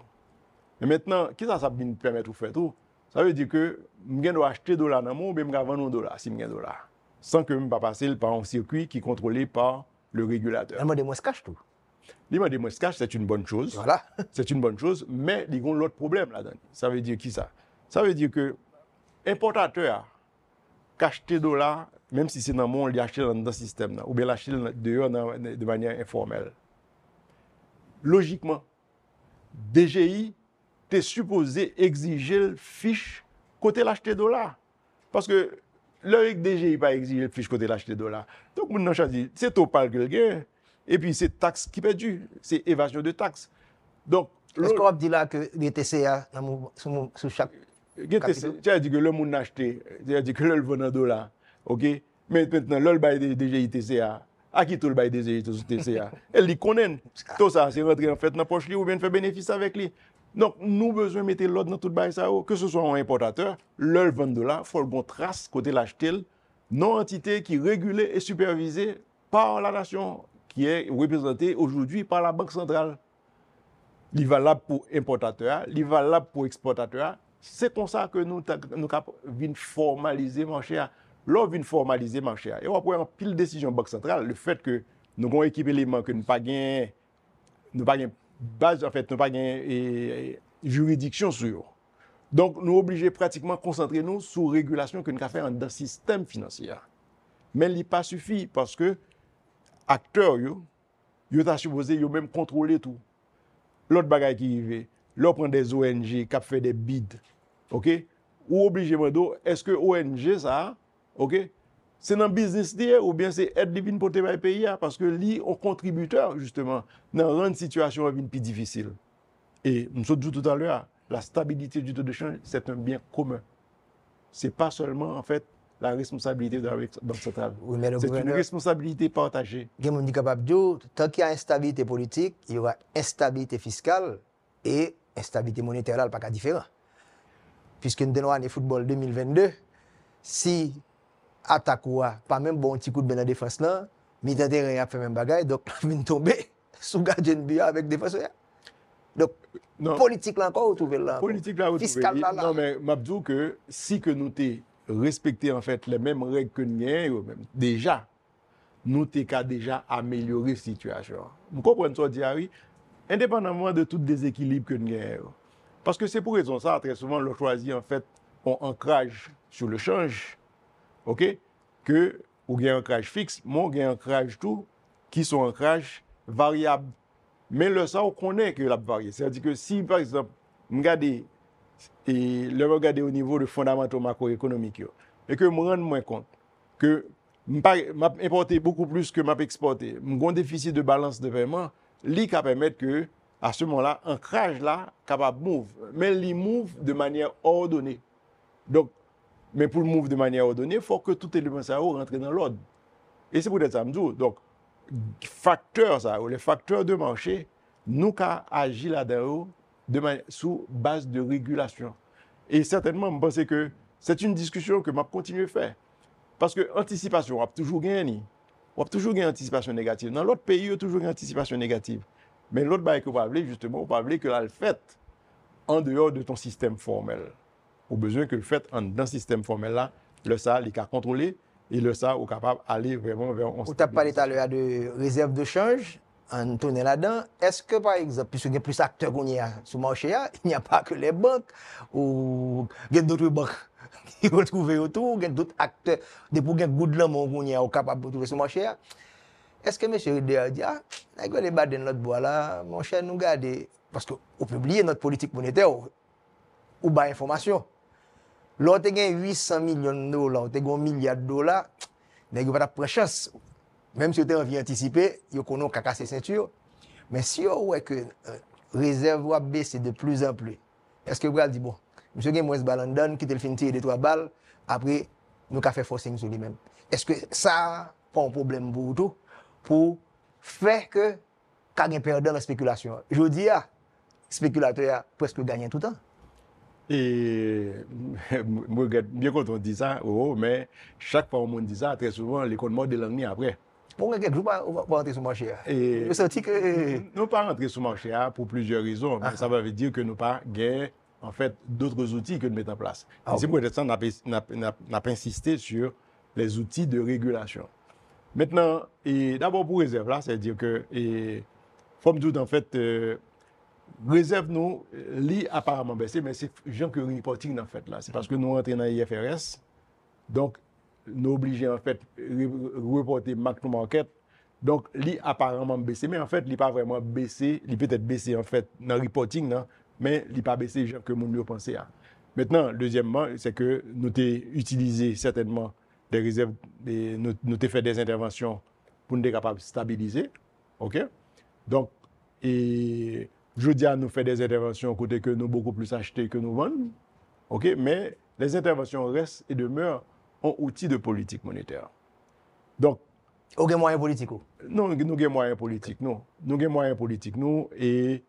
Mais maintenant, qu'est-ce que ça me permet de faire tout? Ça veut dire que je dois acheter dollars dans mon, mais je dois vendre dollars si je gagne dollars. Sans que je ne passe par un circuit qui est contrôlé par le régulateur. Il m'a demandé moins cash tout. Il m'a demandé moins cash, c'est une bonne chose. Voilà. C'est une bonne chose, mais il y a l'autre problème là-dedans. Ça veut dire qui ça? Ça veut dire que l'importateur qui achète des dollars, même si c'est dans le monde, il achète dans le système, là, ou bien l'achète dehors de manière informelle. Logiquement, DGI est supposé exiger le fiche côté l'acheter dollars. Parce que le DGI n'a pas exigé le fiche côté l'acheter dollars. Donc, on a choisi, c'est au pal que quelqu'un, et puis c'est taxe qui est due, c'est évasion de taxes. Donc, est-ce qu'on a dit là que les TCA sous chaque. Tu as dit que le monde a acheté, tu as dit que le vendeur dollar, ok? Mais maintenant, le bail des DGI TCA, à qui tout le bail désiré tout TCA. Elle dit connaît tout ça, c'est rentré en fait dans la poche ou bien faire bénéfice avec lui. Donc nous besoin mettre l'ordre dans tout bail ça, que ce soit un importateur, leur $20, faut le bon trace côté l'acheter, non entité qui régulée et supervisée par la nation qui est représentée aujourd'hui par la Banque centrale. Il va là pour importateur, il va là pour exportateur. C'est comme ça que nous venons formaliser marché. L'on vient formaliser marché. Et on va prendre pile décision Banque centrale. Le fait que nous avons équipé les mains, que nous n'avons pas de base, en fait, nous n'avons pas de juridiction sur. Donc, nous sommes obligés pratiquement de concentrer nous sur la régulation que nous avons fait dans le système financier. Mais il n'est pas suffit parce que acteurs, ils sont supposés même contrôler tout. L'autre bagaille qui arrive, l'on prend des ONG qui fait des bids. OK? Ou obligément, est-ce que ONG ça, OK? C'est dans le business ou bien c'est aide divine pour le pays parce que li aux contributeurs justement dans une situation plus difficile. Et nous sommes dit tout à l'heure, la stabilité du taux de change, c'est un bien commun. C'est pas seulement en fait la responsabilité de la Banque centrale. Oui, c'est une responsabilité partagée. Tant qu'il y a instabilité politique, il y aura instabilité fiscale et instabilité monétaire, là, pas qu'à différent. Puisque nous avons le football 2022, si attaque ou pas même bon petit coup de la défense, mais il a fait même bagaille, donc il est tombé sous gardien de but avec défense. Donc, non. Politique là encore, vous trouvez là. Politique là, vous trouvez. Fiscal là, là. Non, mais Mabdou, que si que nous t'es respecter en fait les mêmes règles que nous avons, déjà, nous avons déjà amélioré la situation. Vous comprenez ce que je dis, indépendamment de tout déséquilibre que nous avons. Parce que c'est pour raison ça, très souvent, le choisit en fait un ancrage sur le change, ok, que ou un ancrage fixe, mon gain un ancrage tout, qui sont ancrage variable. Mais le ça, on connaît que la varié. C'est-à-dire que si, par exemple, regardez, et le regarder au niveau de fondamentaux macroéconomiques et que je me rends moins compte que je vais importer beaucoup plus que je vais exporter, je vais un déficit de balance de paiement, qui permet que, à ce moment-là, l'ancrage là, capable de move, mais il move de manière ordonnée. Donc, mais pour le move de manière ordonnée, il faut que tout élément ça rentre dans l'ordre. Et c'est pour ça que je dis, donc, facteurs ça, les facteurs de marché, nous agissons là-dedans sous base de régulation. Et certainement, je pense que c'est une discussion que je continue à faire. Parce que l'anticipation, on a toujours gagné. On a toujours gagné anticipation négative. Dans l'autre pays, on a toujours gagné anticipation négative. Mais l'autre bail que vous parlez, justement, vous parlez que vous le faites en dehors de ton système formel. Vous avez besoin que vous le faites dans ce système formel-là. Le SA, il est contrôlé et le SA est capable d'aller vraiment vers un. Vous avez parlé tout à l'heure de réserve de change. En tournant là-dedans, est-ce que par exemple, puisqu'il y a plus d'acteurs qu'on y a sur le marché, il n'y a pas que les banques ou d'autres banques qui vont trouver autour, d'autres acteurs, des pour gagner de l'amour qu'on y a capable de trouver sur le marché. Est-ce que M. Rider dit, ah, on va les battre dans notre bois là, mon cher, nous garder, parce qu'on publie notre politique monétaire ou bas information. Là, on a 800 millions de dollars, on a 1 milliard de dollars, mais on va pas chance. Même si vous avez envie d'anticiper, vous connaissez qu'à casser ceinture. Mais si vous voyez que la réserve va baisser de plus en plus, est-ce que vous allez dire, bon, monsieur Guémois Balandon, qui te le finit tirer de 3 balles, après, nous avons fait forcing sur lui-même. Est-ce que ça pas un problème pour tout pour faire que quelqu'un perde dans la spéculation? Je dis, ah, spéculateur presque gagne tout le temps. Et moi, bien quand on dit ça, oh, mais chaque fois qu'on dit ça, très souvent, l'économie de l'année après. Pourquoi quelques jours on va rentrer sur le marché? Vous sentez que nous pas rentrer sur le marché pour plusieurs raisons, mais ça veut dire que nous pas gagné en fait d'autres outils que de mettre en place. C'est pour ça qu'on a insisté sur les outils de régulation. Maintenant, et d'abord pour réserve là, c'est à dire que faut me dire en fait réserve nous li apparemment baissé, mais c'est gens que reporting en fait là, c'est parce que nous rentrons dans IFRS. Donc nous obligés en fait reporter mark to market, donc li apparemment baissé, mais en fait li pas vraiment baissé, li peut-être baissé en fait dans reporting là, mais li pas baissé gens que mon penser à. Maintenant deuxièmement, c'est que nous t'ai utilisé certainement des réserves, nous t'ai fait des interventions pour nous être capable de stabiliser. OK, donc et je dis à nous faire des interventions côté que nous beaucoup plus acheter que nous vendre. OK, mais les interventions restent et demeurent un outil de politique monétaire. Donc, Ou des moyens politiques? Non, nous avons des moyens politiques. Nous avons des moyens politiques et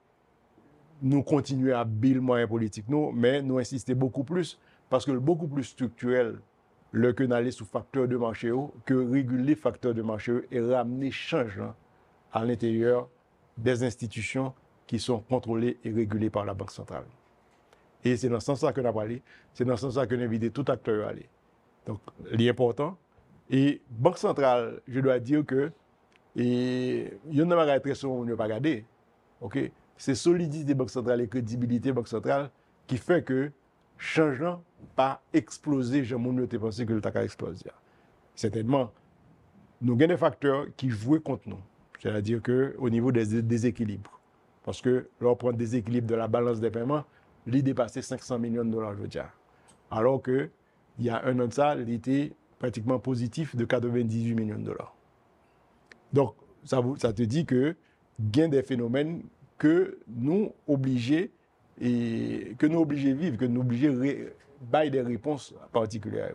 nous continuons à build moyens politiques, mais nous insistons beaucoup plus parce que beaucoup plus structurel le que d'aller sous facteur de marché que réguler facteur de marché et ramener change à l'intérieur des institutions qui sont contrôlées et régulées par la Banque centrale. Et c'est dans ce sens-là que nous avons parlé, c'est dans ce sens-là que nous invitons tout acteur à aller. Donc, l'important. Et Banque centrale, je dois dire que, et il y en a très souvent on ne pas regarder. OK, c'est solidité des banques centrales et crédibilité des banques centrales qui fait que changement pas exploser, je ne pensais que le TACA explose. Certainement, nous avons des facteurs qui jouent contre nous, c'est-à-dire qu'au niveau des déséquilibres. Parce que lorsqu'on déséquilibre de la balance des paiements, il dépassait 500 millions de dollars aujourd'hui. Alors qu'il y a un an de ça, il était pratiquement positif de 98 millions de dollars. Donc, ça te dit que gain des phénomènes que nous obligés à vivre, que nous obligés à des réponses particulières.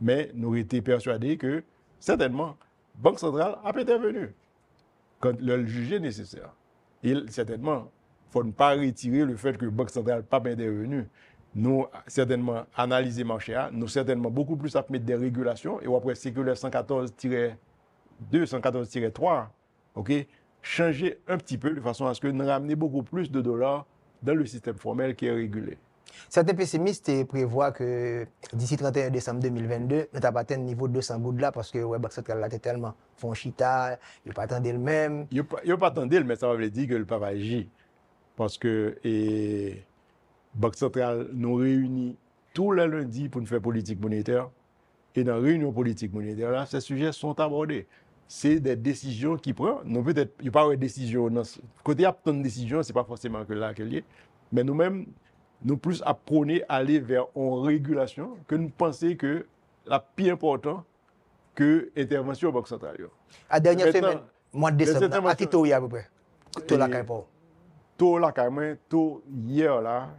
Mais nous avons été persuadés que, certainement, la Banque centrale a intervenu quand le jugeait nécessaire. Et certainement, il ne faut pas retirer le fait que la Banque centrale n'a pas intervenu. Nous, certainement, analyser le marché, nous, certainement, beaucoup plus à mettre des régulations. Et après, circulaire 114-2, 114-3, okay, changer un petit peu de façon à ce que nous ramenions beaucoup plus de dollars dans le système formel qui est régulé. Certains pessimistes prévoient que d'ici 31 décembre 2022, nous n'avons pas atteint le niveau de 200 gouttes là parce que la Banque centrale l'a tellement font chita, il n'a pas attendu le même. Il n'a pas attendu, mais ça veut dire que le papa agit. Parce que. Banque centrale nous réunit tous les lundis pour nous faire politique monétaire. Et dans la réunion politique monétaire, là, ces sujets sont abordés. C'est des décisions qui prennent. Nous, peut-être, il n'y a pas de décision. Quand il y a tant de décisions, ce n'est pas forcément que là qu'elle est. Mais nous-mêmes, nous plus apprenons à aller vers une régulation que nous pensons que la plus importante que l'intervention de la Banque centrale. La dernière semaine, mois de décembre, à Tito, il y a à peu près. Tout là, hier, là,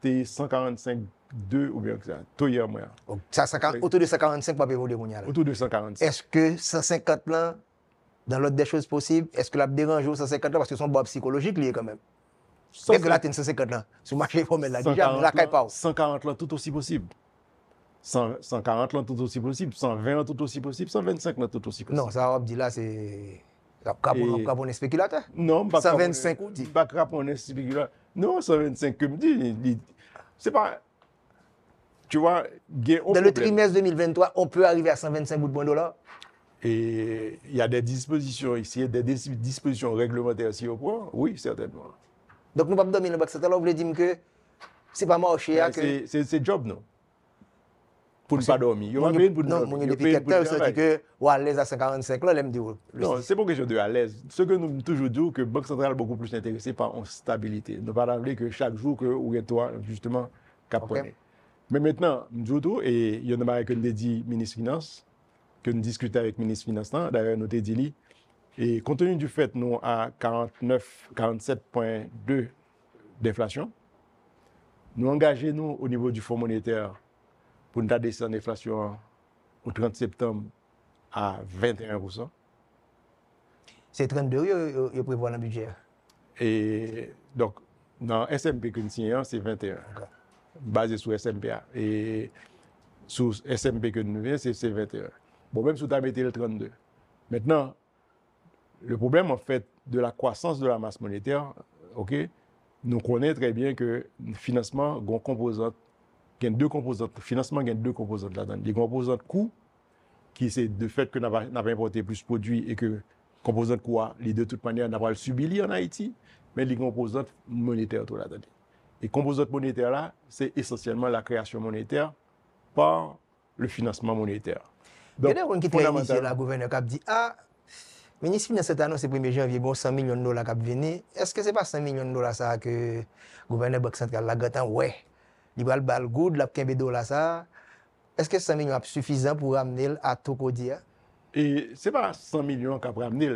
t'es 145,2 ou bien que ça. Tout hier, moi. Autour de 145, pas payé de mounial. Autour de 145. Est-ce que 150 là, dans l'autre des choses possibles, est-ce que la dérange au 150 là parce que son bas psychologique lié quand même? Est-ce que là, t'es 150 là? Sur le marché formel là, déjà, la caille pas. 140 là, tout aussi possible. 140 là, tout aussi possible. 120 là, tout aussi possible. 125 là, tout aussi possible. Non, ça, on dit là, c'est. Capon est spéculateur? Non, pas 125 ou 10. Pas capon est spéculateur. Non, 125 comme dit, c'est pas. Tu vois, gain au problème. Dans le trimestre 2023, on peut arriver à 125 de dollars. Et il y a des dispositions ici, des dispositions réglementaires ici au point. Oui, certainement. Donc nous ne pouvons pas dormir le bac. Vous voulez dire que c'est pas marché à que. C'est job, non? Pour ne pas dormir. Non, mon depuis quelques temps, c'est que ou à l'aise à 145 là, l'aime dire. Non, c'est pas question de à l'aise. Ce que nous toujours dit, que la Banque centrale est beaucoup plus intéressée par une stabilité. Nous pas rappeler que chaque jour que ou toi justement capone. Okay. Mais maintenant, nous tout et il y en a que nous dit ministre finance que nous discutons avec ministre finance d'ailleurs nous dit et compte tenu du fait nous à 47.2 d'inflation, nous engageons nous au niveau du Fonds monétaire pour nous descendre l'inflation au 30 septembre à 21%. C'est 32, il prévoit dans le budget. Et donc, dans SMP que nous signons, c'est 21, okay. Basé sur SMPA. Et sur SMP que nous signons, c'est 21. Bon, même si tu as mis le 32. Maintenant, le problème, en fait, de la croissance de la masse monétaire, okay, nous connaissons très bien que le financement a une composante. Il y a deux composantes. Le financement, il y a deux composantes là-dedans. Les composantes coûts, qui c'est de fait que nous n'avons importé plus de produits et que les composantes coûts, les deux, de toute manière, nous n'avons pas subi en Haïti, mais les composantes monétaires, tout là-dedans. Et les composantes monétaires, là, c'est essentiellement la création monétaire par le financement monétaire. Donc, il y a des gens qui ont initié la gouverneur qui a dit, ah, le ministre finance cette année, c'est le 1er janvier, bon, 100 millions de dollars qui viennent. Est-ce que ce n'est pas 100 millions de dollars ça que le gouverneur Banque centrale l'a gâté? Ouais. Il va le bal good, la kembedo là ça. Est-ce que 100 millions sont suffisants pour ramener à Tokodia? Et c'est pas 100 millions qu'a ramené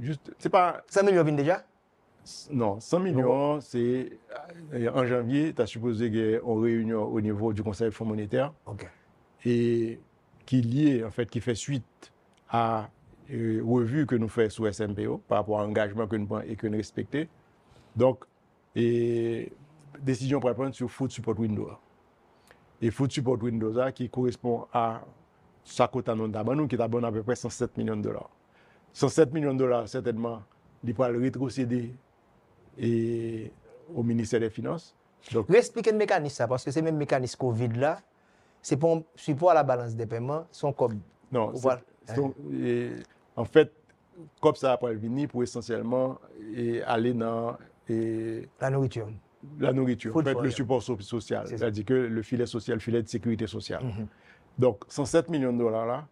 juste c'est pas 100 millions viennent déjà? Non, 100 millions c'est en janvier, tu as supposé qu'on réunion au niveau du Conseil Fonds monétaire. OK. Et qui lié en fait qui fait suite à revue que nous faisons sur SMPO par rapport à l'engagement que nous prenons et que nous respectons. Donc, et, décision pour prendre sur Food Support Windows. Et Food Support Windows qui correspond à sa cote à non d'abonnement qui est abonné à peu près $107 millions. $107 millions, certainement, il pourra le rétrocéder au ministère des Finances. Expliquez le mécanisme, parce que c'est le même mécanisme Covid là. C'est pour support à la balance des paiements, son COP. Non, en fait, COP, ça va venir pour essentiellement aller dans... la nourriture. La nourriture, en fait, le support social, c'est-à-dire que le filet social, le filet de sécurité sociale. Donc, $107 millions là,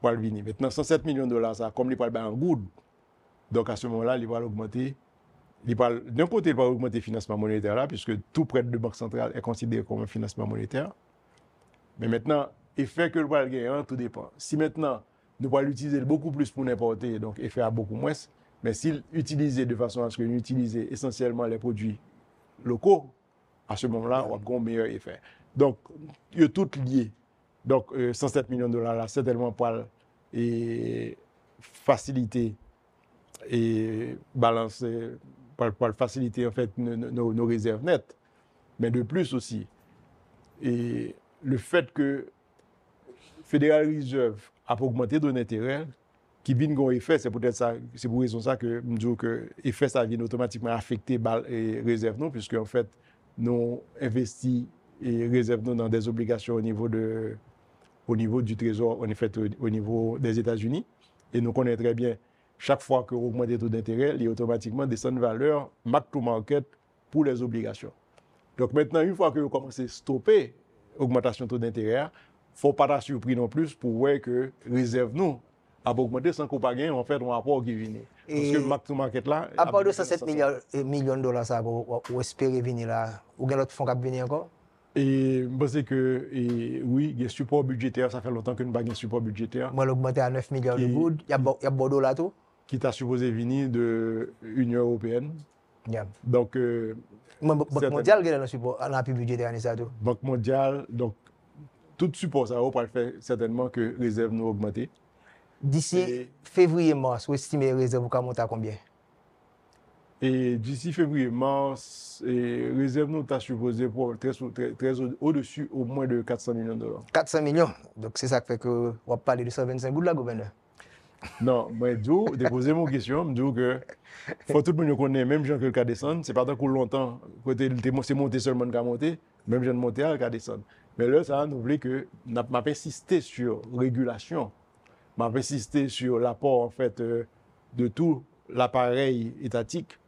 pour le venir. Maintenant, $107 millions, ça, comme il va le en good, donc à ce moment-là, il va l'augmenter. D'un côté, il va augmenter le financement monétaire là, puisque tout prêt de Banque centrale est considéré comme un financement monétaire. Mais maintenant, l'effet que nous allons gagner, tout dépend. Si maintenant, nous allons l'utiliser beaucoup plus pour n'importer, donc l'effet a beaucoup moins. Mais s'il utilise de façon à ce que nous utilisons essentiellement les produits locaux, à ce moment-là, on a un meilleur effet. Donc, il est tout lié. Donc, $107 millions là, certainement pour faciliter et balancer, pour faciliter en fait nos réserves nettes. Mais de plus aussi, le fait que Federal Reserve a augmenté nos intérêts, qui vient d'un effet, c'est peut-être ça, c'est pour raison ça que je dis que l'effet ça vient automatiquement affecter les réserves non, puisque en fait nous investis et réserves non dans des obligations au niveau du Trésor, en fait au niveau des États-Unis, et nous connaissons très bien chaque fois que augmente les taux d'intérêt, il automatiquement descend de valeur mark to market pour les obligations. Donc maintenant une fois que vous commencez à stopper augmentation de taux d'intérêt, il ne faut pas être surpris non plus pour voir que réserve nous a augmenté sans qu'on gagne en fait un rapport qui vient. Parce que market to market là. À part de $107 millions ça, vous espérez venir là, ou quel autre fonds qui venir encore? Et je pense que oui, il y a support budgétaire, ça fait longtemps que nous n'avons pas de support budgétaire. Moi l'augmenté à $9 milliards de good, il y a Bordeaux là tout. Qui t'a supposé venir de l'Union européenne. Yeah. Donc, Banque mondiale, quel est le support en appui budgétaire? Banque mondiale, donc tout support, ça va faire certainement que les réserves nous augmentent. D'ici février-mars, vous estimez les réserves vont monter à combien? Et d'ici février-mars, les réserves nous sont supposées pour très au-dessus au moins de $400 millions. $400 millions? Donc c'est ça qui fait que on va parler de 125 gouttes là, gouverneur? Non, mais je pose mon question, je dis que faut tout le monde connaît, même gens que le cas descend, c'est pas tant qu'on longtemps, c'est monté seulement qu'à monter, même gens de monter à le cas descend. Mais là, ça a oublié que je vais insister sur régulation, je vais insister sur l'apport en fait de tout l'appareil étatique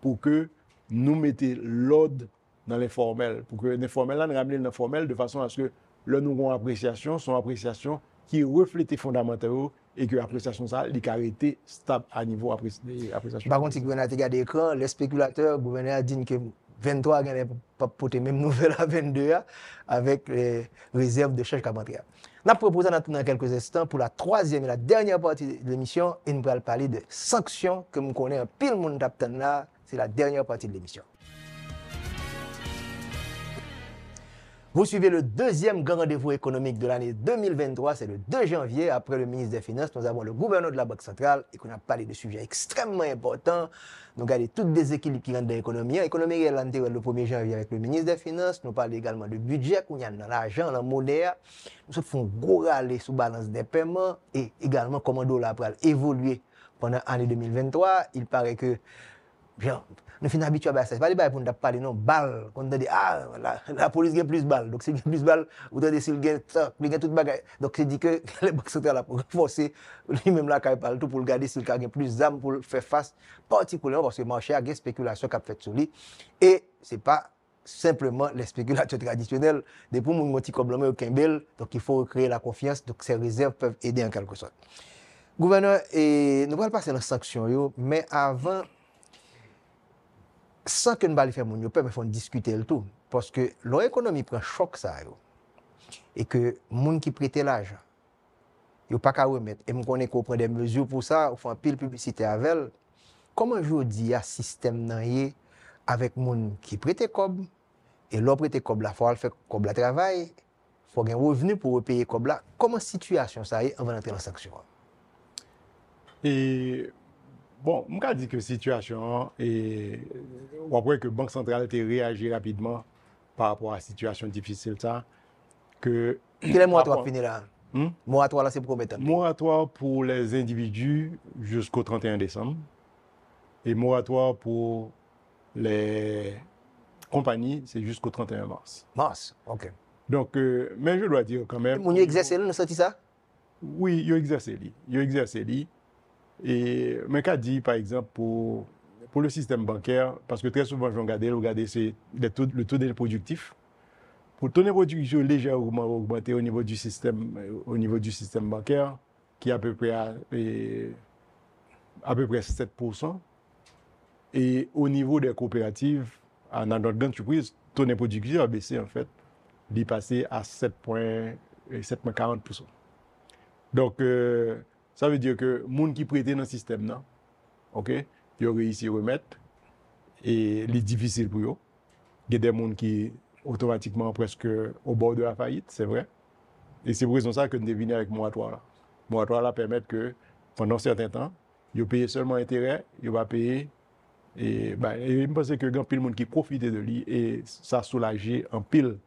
pour que nous mettions l'ordre dans l'informel, pour que l'informel là nous ramène l'informel de façon à ce que là nous avons appréciation, son appréciation qui reflète fondamentalement. Et que l'appréciation, ça, il est arrêté stable à niveau appréciation. Par contre, si vous avez regardé l'écran, les spéculateurs, le gouverneur dit que 23 n'a pas porté même nouvelle à 22 avec les réserves de change cabantrière. Nous proposons dans quelques instants pour la troisième et la dernière partie de l'émission, et nous allons parler de sanctions que nous connaissons un pile monde d'aptan là. C'est la dernière partie de l'émission. Vous suivez le deuxième grand rendez-vous économique de l'année 2023, c'est le 2 janvier. Après le ministre des Finances, nous avons le gouverneur de la Banque centrale et qu'on a parlé de sujets extrêmement importants. Nous regardons tout déséquilibre qui rentre dans l'économie. L'économie est l'antérieure le 1er janvier avec le ministre des Finances. Nous parlons également de budget, qu'on y a dans l'argent, la monnaie. Nous faisons gros râler sous balance des paiements et également comment le dollar va évoluer pendant l'année 2023. Il paraît que... Bien, nous sommes habitués à ça. Ce n'est pas des balles pour nous parler, non, balles. Quand on dit, ah, la police gagne plus de balles. Donc, si elle gagne plus de balles, vous avez dit, si elle gagne toute bagaille. Donc, c'est dit que les banques centrales pour renforcer lui-même là, quand il parle tout, pour regarder s'il gagne plus d'armes pour faire face, particulièrement parce que le marché a une spéculation qui a fait sur lui. Et ce n'est pas simplement les spéculateurs traditionnels. Depuis que nous avons dit qu'il donc il faut recréer la confiance. Donc, ces réserves peuvent aider en quelque sorte. Gouverneur, nous allons passer dans les sanctions, mais avant. Sans que nous ne fassions mon peur, mais il faut discuter le tout. Parce que l'économie prend un choc, ça. Et que les gens qui prêtent l'argent, ils n'ont pas qu'à remettre. Et nous connaissons qu'on prend des mesures pour ça, on fait un pile publicité avec elle. Comment je dis à ce système avec les gens qui prêtent cob et l'autre prête cob là, il faut faire cob la travail, il faut gagner revenu pour repayer cob là. Comment la situation ça est avant d'entrer dans la sanction? Et bon, je me dis que la situation, et après que la Banque centrale a réagi rapidement par rapport à la situation difficile, ça, que... Quel est le moratoire fini là? Moratoire là, c'est pour combien de temps? Moratoire pour les individus jusqu'au 31 décembre. Et moratoire pour les compagnies, c'est jusqu'au 31 mars. Mars, ok. Donc, mais je dois dire quand même... Vous exercez, vous sentez ça? Oui, vous exercez. Vous exercez. Et mais qu'a dit, par exemple, pour le système bancaire, parce que très souvent, je regarde c'est le taux de productif. Pour le taux de production légèrement augmenté au niveau du système bancaire, qui est à peu près 7%. Et au niveau des coopératives, dans notre grande entreprise, le taux de production a baissé, en fait. Il est passé à 7,40%. Donc, ça veut dire que les gens qui prêtent dans le système, non? Okay? Ils ont réussi à remettre. Et c'est difficile pour eux. Il y a des gens qui automatiquement presque au bord de la faillite, c'est vrai. Et c'est pour ça que nous devons venir avec le moratoire. Le moratoire permet que pendant un certain temps, ils payent seulement intérêt, ils vont payer. Et je pense que y a pile de gens qui profitent de lui et ça soulage en pile.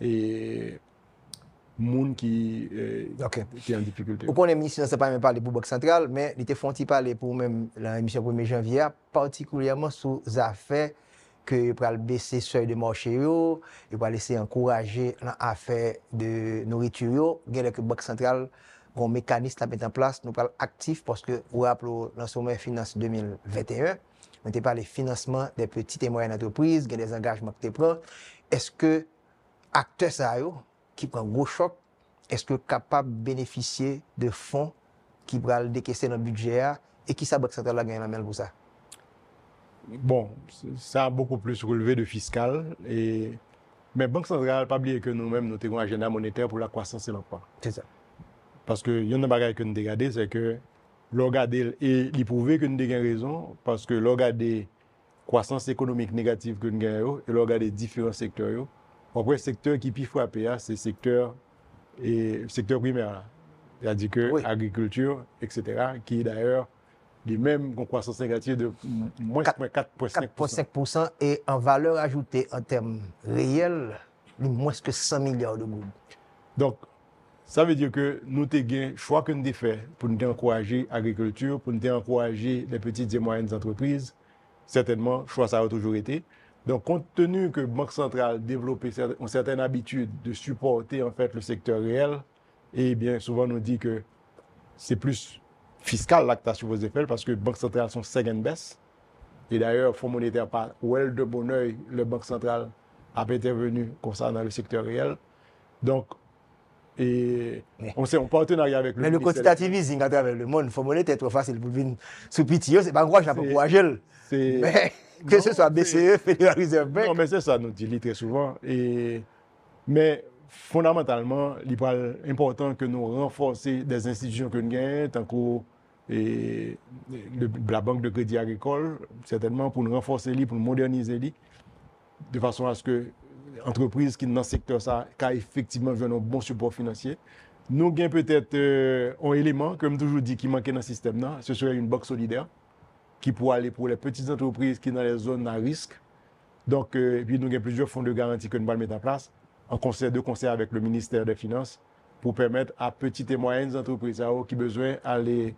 Et monde qui est en difficulté. Vous connaissez, ministre, ça ne pas même parler pour Banque centrale, mais il était fonti parler pour même l'émission 1er janvier, particulièrement sur les affaires que pour baisser le seuil de marché, et pour laisser encourager l'affaire de nourriture. Il y a que Banque centrale un mécanisme à mettre en place, nous parlons actif parce que vous rappelez dans le sommet finance 2021, on était parlé financement des petites et moyennes entreprises, des engagements que tu prends. Est-ce que acteurs ça qui prend un gros choc, est-ce que capable de bénéficier de fonds qui vont décaisser dans le budget et qui ça, Banque centrale a gagné la main pour ça? Bon, ça a beaucoup plus relevé de fiscal. Mais Banque centrale, pas oublier que nous-mêmes, nous avons un agenda monétaire pour la croissance et l'emploi. C'est ça. Parce que il y a une bagarre que nous dégradons, c'est que l'orgadé, et il prouve que nous avons raison, parce que l'orgadé croissance économique négative que nous gagnons, et l'orgadé différents secteurs. Après, le secteur qui est frappé, c'est le secteur primaire. C'est-à-dire que l'agriculture, etc., qui d'ailleurs, les mêmes croissance négative de moins 4,5%. Et en valeur ajoutée en termes réels, moins que 100 milliards de gourdes. Donc, ça veut dire que nous avons fait le choix que nous avons fait pour nous encourager l'agriculture, pour nous encourager les petites et moyennes entreprises. Certainement, le choix ça a toujours été. Donc, compte tenu que la Banque centrale développe une certaine habitude de supporter en fait, le secteur réel, et bien souvent on dit que c'est plus fiscal l'acte sur vos effets parce que les banques centrales sont second best. Et d'ailleurs, le Fonds monétaire par Well de bon oeil, la Banque centrale a intervenu concernant le secteur réel. Donc, on s'est en partenariat avec le ministère. Mais le quantitative easing à travers le monde, le Fonds monétaire est trop facile pour venir sous pitié, c'est pas un gros, je n'ai pas courageux. Que ce soit BCE, Federal Reserve Bank. Non, mais c'est ça, nous disons très souvent. Mais fondamentalement, il est important que nous renforcions des institutions que nous avons, tant que la Banque de Crédit Agricole, certainement, pour nous renforcer, pour nous moderniser, de façon à ce que les entreprises qui sont dans ce secteur-là, effectivement, aient un bon support financier. Nous avons peut-être un élément, comme toujours dit, qui manquait dans le système, ce serait une banque solidaire, qui pour aller pour les petites entreprises qui sont dans les zones à risque. Donc, et puis nous avons plusieurs fonds de garantie que nous allons mettre en place, en concert de concert avec le ministère des Finances, pour permettre à petites et moyennes entreprises qui ont besoin d'aller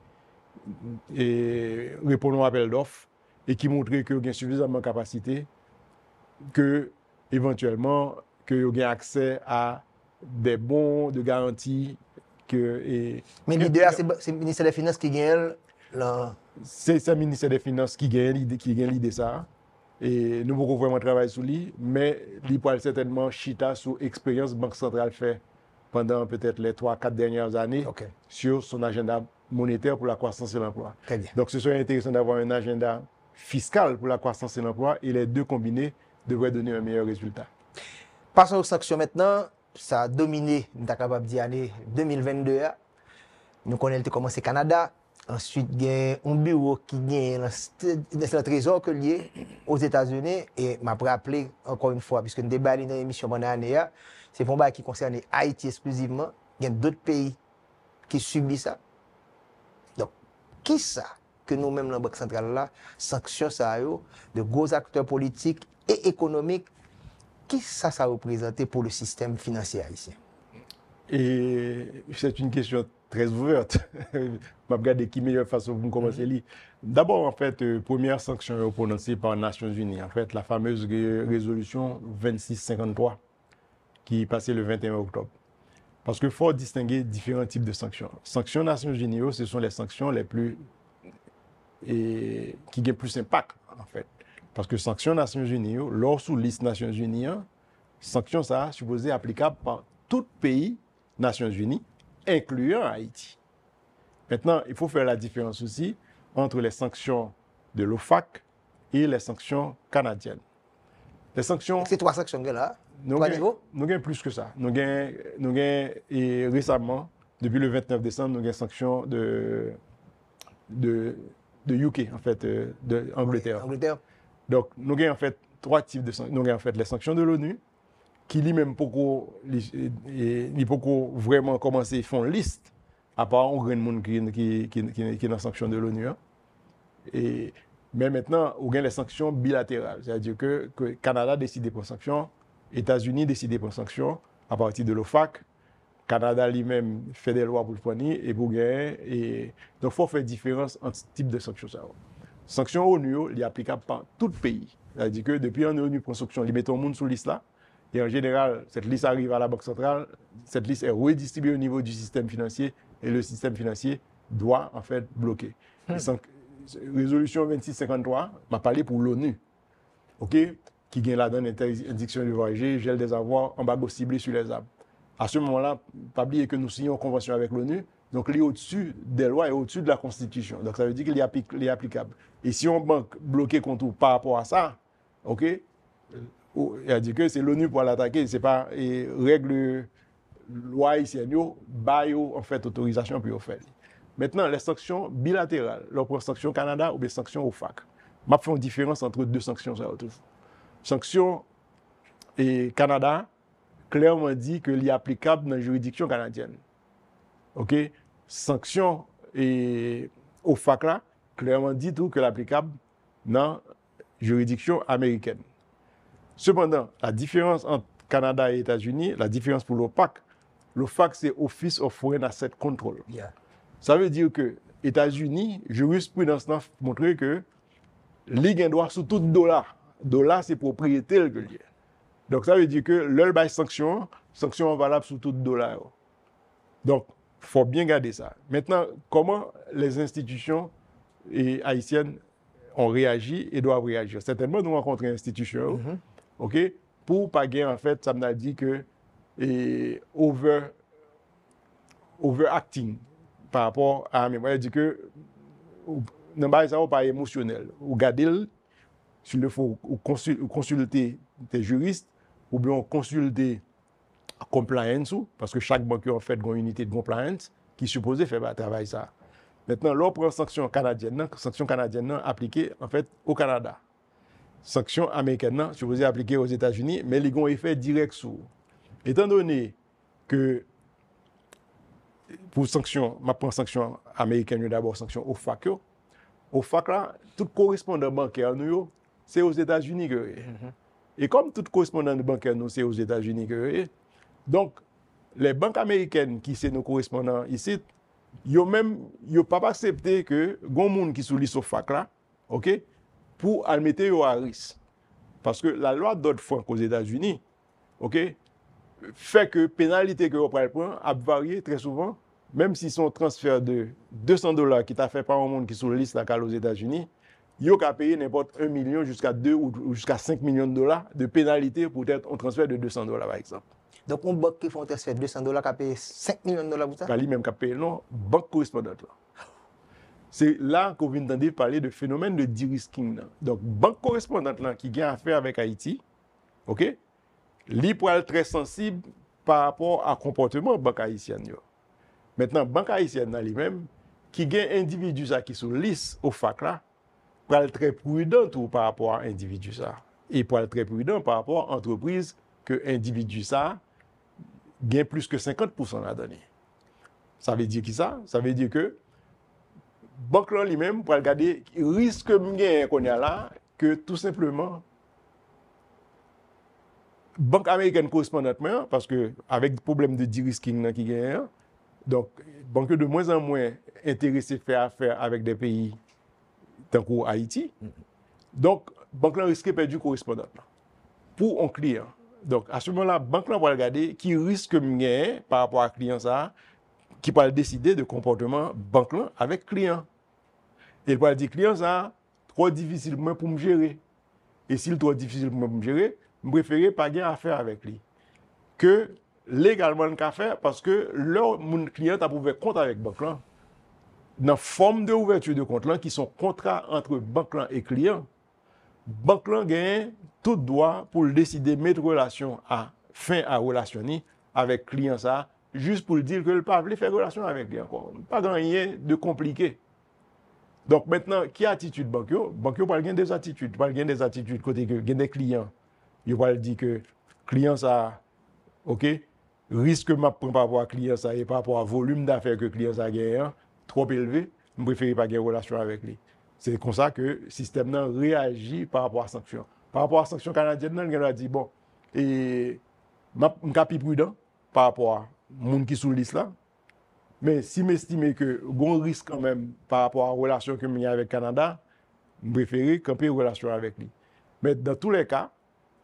répondre aux appels d'offres et qui montrent qu'ils ont suffisamment de capacité, que éventuellement, qu'ils ont accès à des bons de garantie. Mais l'idée, c'est le ministère des Finances qui gagne. C'est le ministère des Finances qui gagne l'idée ça. Et nous avons vraiment travaillé sur lui, mais il parle certainement chita sur l'expérience Banque centrale fait pendant peut-être les 3-4 dernières années sur son agenda monétaire pour la croissance et l'emploi. Donc ce serait intéressant d'avoir un agenda fiscal pour la croissance et l'emploi et les deux combinés devraient donner un meilleur résultat. Passons aux sanctions maintenant. Ça a dominé, nous sommes capables de dire, l'année 2022. Nous connaissons comment c'est le Canada. Ensuite, il y a un bureau qui est dans le trésor que lié aux États-Unis. Et je vais rappeler encore une fois, puisque nous débattons dans l'émission pendant l'année, c'est un combat qui concerne Haïti exclusivement. Il y a d'autres pays qui subissent ça. Donc, qui ça que nous-mêmes, la Banque centrale, là, sanctions ça de gros acteurs politiques et économiques, qui ça ça représente pour le système financier haïtien? Et c'est une question très ouverte. Je vais regarder qui est la meilleure façon pour commencer. D'abord, en fait, première sanction prononcée par les Nations Unies, en fait, la fameuse résolution 2653 qui est passée le 21 octobre. Parce qu'il faut distinguer différents types de sanctions. Sanctions Nations Unies, ce sont les sanctions les plus qui ont plus d'impact, en fait. Parce que sanctions Nations Unies, lors sous liste Nations Unies, sanctions ça supposé applicable par tout pays Nations Unies, incluant Haïti. Maintenant, il faut faire la différence aussi entre les sanctions de l'OFAC et les sanctions canadiennes. Les sanctions... C'est trois sanctions là. Nous avons plus que ça. Nous avons récemment, depuis le 29 décembre, nous avons sanctions de UK, en fait, d'Angleterre. Oui, donc, nous avons en fait trois types de sanctions. Nous avons en fait les sanctions de l'ONU, qui lui-même pourquoi vraiment commencer à faire une liste, à part un grand monde qui est dans la sanction de l'ONU. Mais maintenant, on a les sanctions bilatérales, c'est-à-dire que le Canada décide pour sanctions, les États-Unis décident pour sanctions à partir de l'OFAC, le Canada lui-même fait des lois pour le fournir et pour gagner. Donc, il faut faire différence entre ce type de sanctions. Sanctions ONU, il est applicable par tout pays. C'est-à-dire que depuis qu'on est ONU pour sanction, ils mettent le monde sur la liste là. Et en général, cette liste arrive à la Banque centrale, cette liste est redistribuée au niveau du système financier et le système financier doit en fait bloquer. Résolution 2653 m'a parlé pour l'ONU, qui gagne la donne interdiction de voyager, gel des avoirs, embargo ciblé sur les armes. À ce moment-là, pas oublier que nous signons une convention avec l'ONU, donc il est au-dessus des lois et au-dessus de la Constitution. Donc ça veut dire qu'il est applicable. Et si on banque bloqué contre ou par rapport à ça, il a dit que c'est l'ONU pour l'attaquer, ce n'est pas les règles, loi haïtienne, en fait, autorisation pour faire. Maintenant, les sanctions bilatérales, les sanctions Canada ou les sanctions OFAC. Je fais une différence entre deux sanctions. Sanctions et Canada, clairement dit que est applicable dans la juridiction canadienne. Sanctions et OFAC, là, clairement dit tout que l'applicable dans la juridiction américaine. Cependant, la différence entre Canada et États-Unis, la différence pour l'OFAC, l'OFAC c'est Office of Foreign Asset Control. Yeah. Ça veut dire que États-Unis, jurisprudence n'a montré que ligue un droit sur tout dollar. Dollar c'est propriété le lié. Donc ça veut dire que leur bail sanction valable sur tout dollar. Donc il faut bien garder ça. Maintenant, comment les institutions haïtiennes ont réagi et doivent réagir. Certainement nous rencontrons une institution. Pour pas gagner, en fait, ça m'a dit que overacting par rapport à mes moyens, dit que non, ça n'est pas émotionnel. Ou garder, s'il le faut, ou consulter des juristes, ou bien consulter compliance, parce que chaque banque en fait une unité de compliance qui supposait faire un travail ça. Maintenant, l'autre sanction canadienne appliquée en fait au Canada. Sanctions américaines, je vous ai appliqué aux États-Unis, mais ils ont un effet direct sur. Étant donné que pour sanctions, je prends sanctions américaines, d'abord sanctions OFAC. OFAC, là, tout correspondant bancaire, c'est aux États-Unis. Et comme tout correspondant bancaire, c'est aux États-Unis. Donc, les banques américaines qui sont nos correspondants ici, ils n'ont pas accepté que les gens qui sont sur l'OFAC, là, pour le mettre à risque. Parce que la loi Dodd-Frank aux États-Unis fait que la pénalité que vous prenez a varié très souvent, même si son transfert de $200 qui t'a fait par un monde qui est sur la liste aux États-Unis, il a payé n'importe 1 million jusqu'à 2 ou jusqu'à 5 millions de dollars de pénalité pour être un transfert de $200 par exemple. Donc, on banque qui fait un transfert de $200 qui a payé 5 millions de dollars pour ça? Pas lui-même qui a payé, non, banque correspondante. C'est là qu'on vient d'entendre parler de phénomène de de-risking. Donc, banque correspondante là, qui a affaire avec Haïti, l'IPRAL très sensible par rapport au comportement de la banque haïtienne. Maintenant, la banque haïtienne elle-même, qui a un individu qui est sur la liste au FAC, l'IPRAL très prudent par rapport à l'individu. Et l'IPRAL très prudent par rapport à l'entreprise que l'individu gagne plus que 50% de la donnée. Ça veut dire qui ça? Ça veut dire que banque là lui-même pour regarder risque qu'on a là que tout simplement banque américaine correspondante parce que avec le problème de de-risking qui gagne donc banque de moins en moins intéressée faire affaire avec des pays tant qu'Haïti donc banque là risque perdu correspondante pour un client donc à ce moment-là banque là pour regarder qui risque gagne par rapport à client ça qui parle décider de comportement banque avec client. Il parle dire client ça trop difficile pour me gérer. Et s'il trop difficile pour me gérer, je préfère pas gagner affaire avec lui. Que légalement qu'à faire parce que leur mon client a ouvert compte avec banque là. Dans forme de ouverture de compte là qui sont contrats entre banque et client. Banque là gagne tout droit pour décider mettre relation à fin à relationner avec client ça. Juste pour dire que le peuple fait relation avec lui encore. Pas rien de compliqué. Donc maintenant, qui a attitude bancaire? Bancaire parle bien des attitudes. Parle bien des attitudes côté que des clients. Il parle dit que client ça, ok, risque m'a prend par rapport à client ça et par rapport à volume d'affaires que client ça gagne trop élevé. Je préfère pas gagner relation avec lui. C'est comme ça que le système là réagit par rapport à sanctions. Par rapport à sanctions canadiennes, il a dit bon et m'a plus prudent par rapport à moun qui sous liste là mais si m'estimer que gon risque quand même par rapport à relation que m'y a avec Canada me préférer camper relation avec lui mais dans tous les cas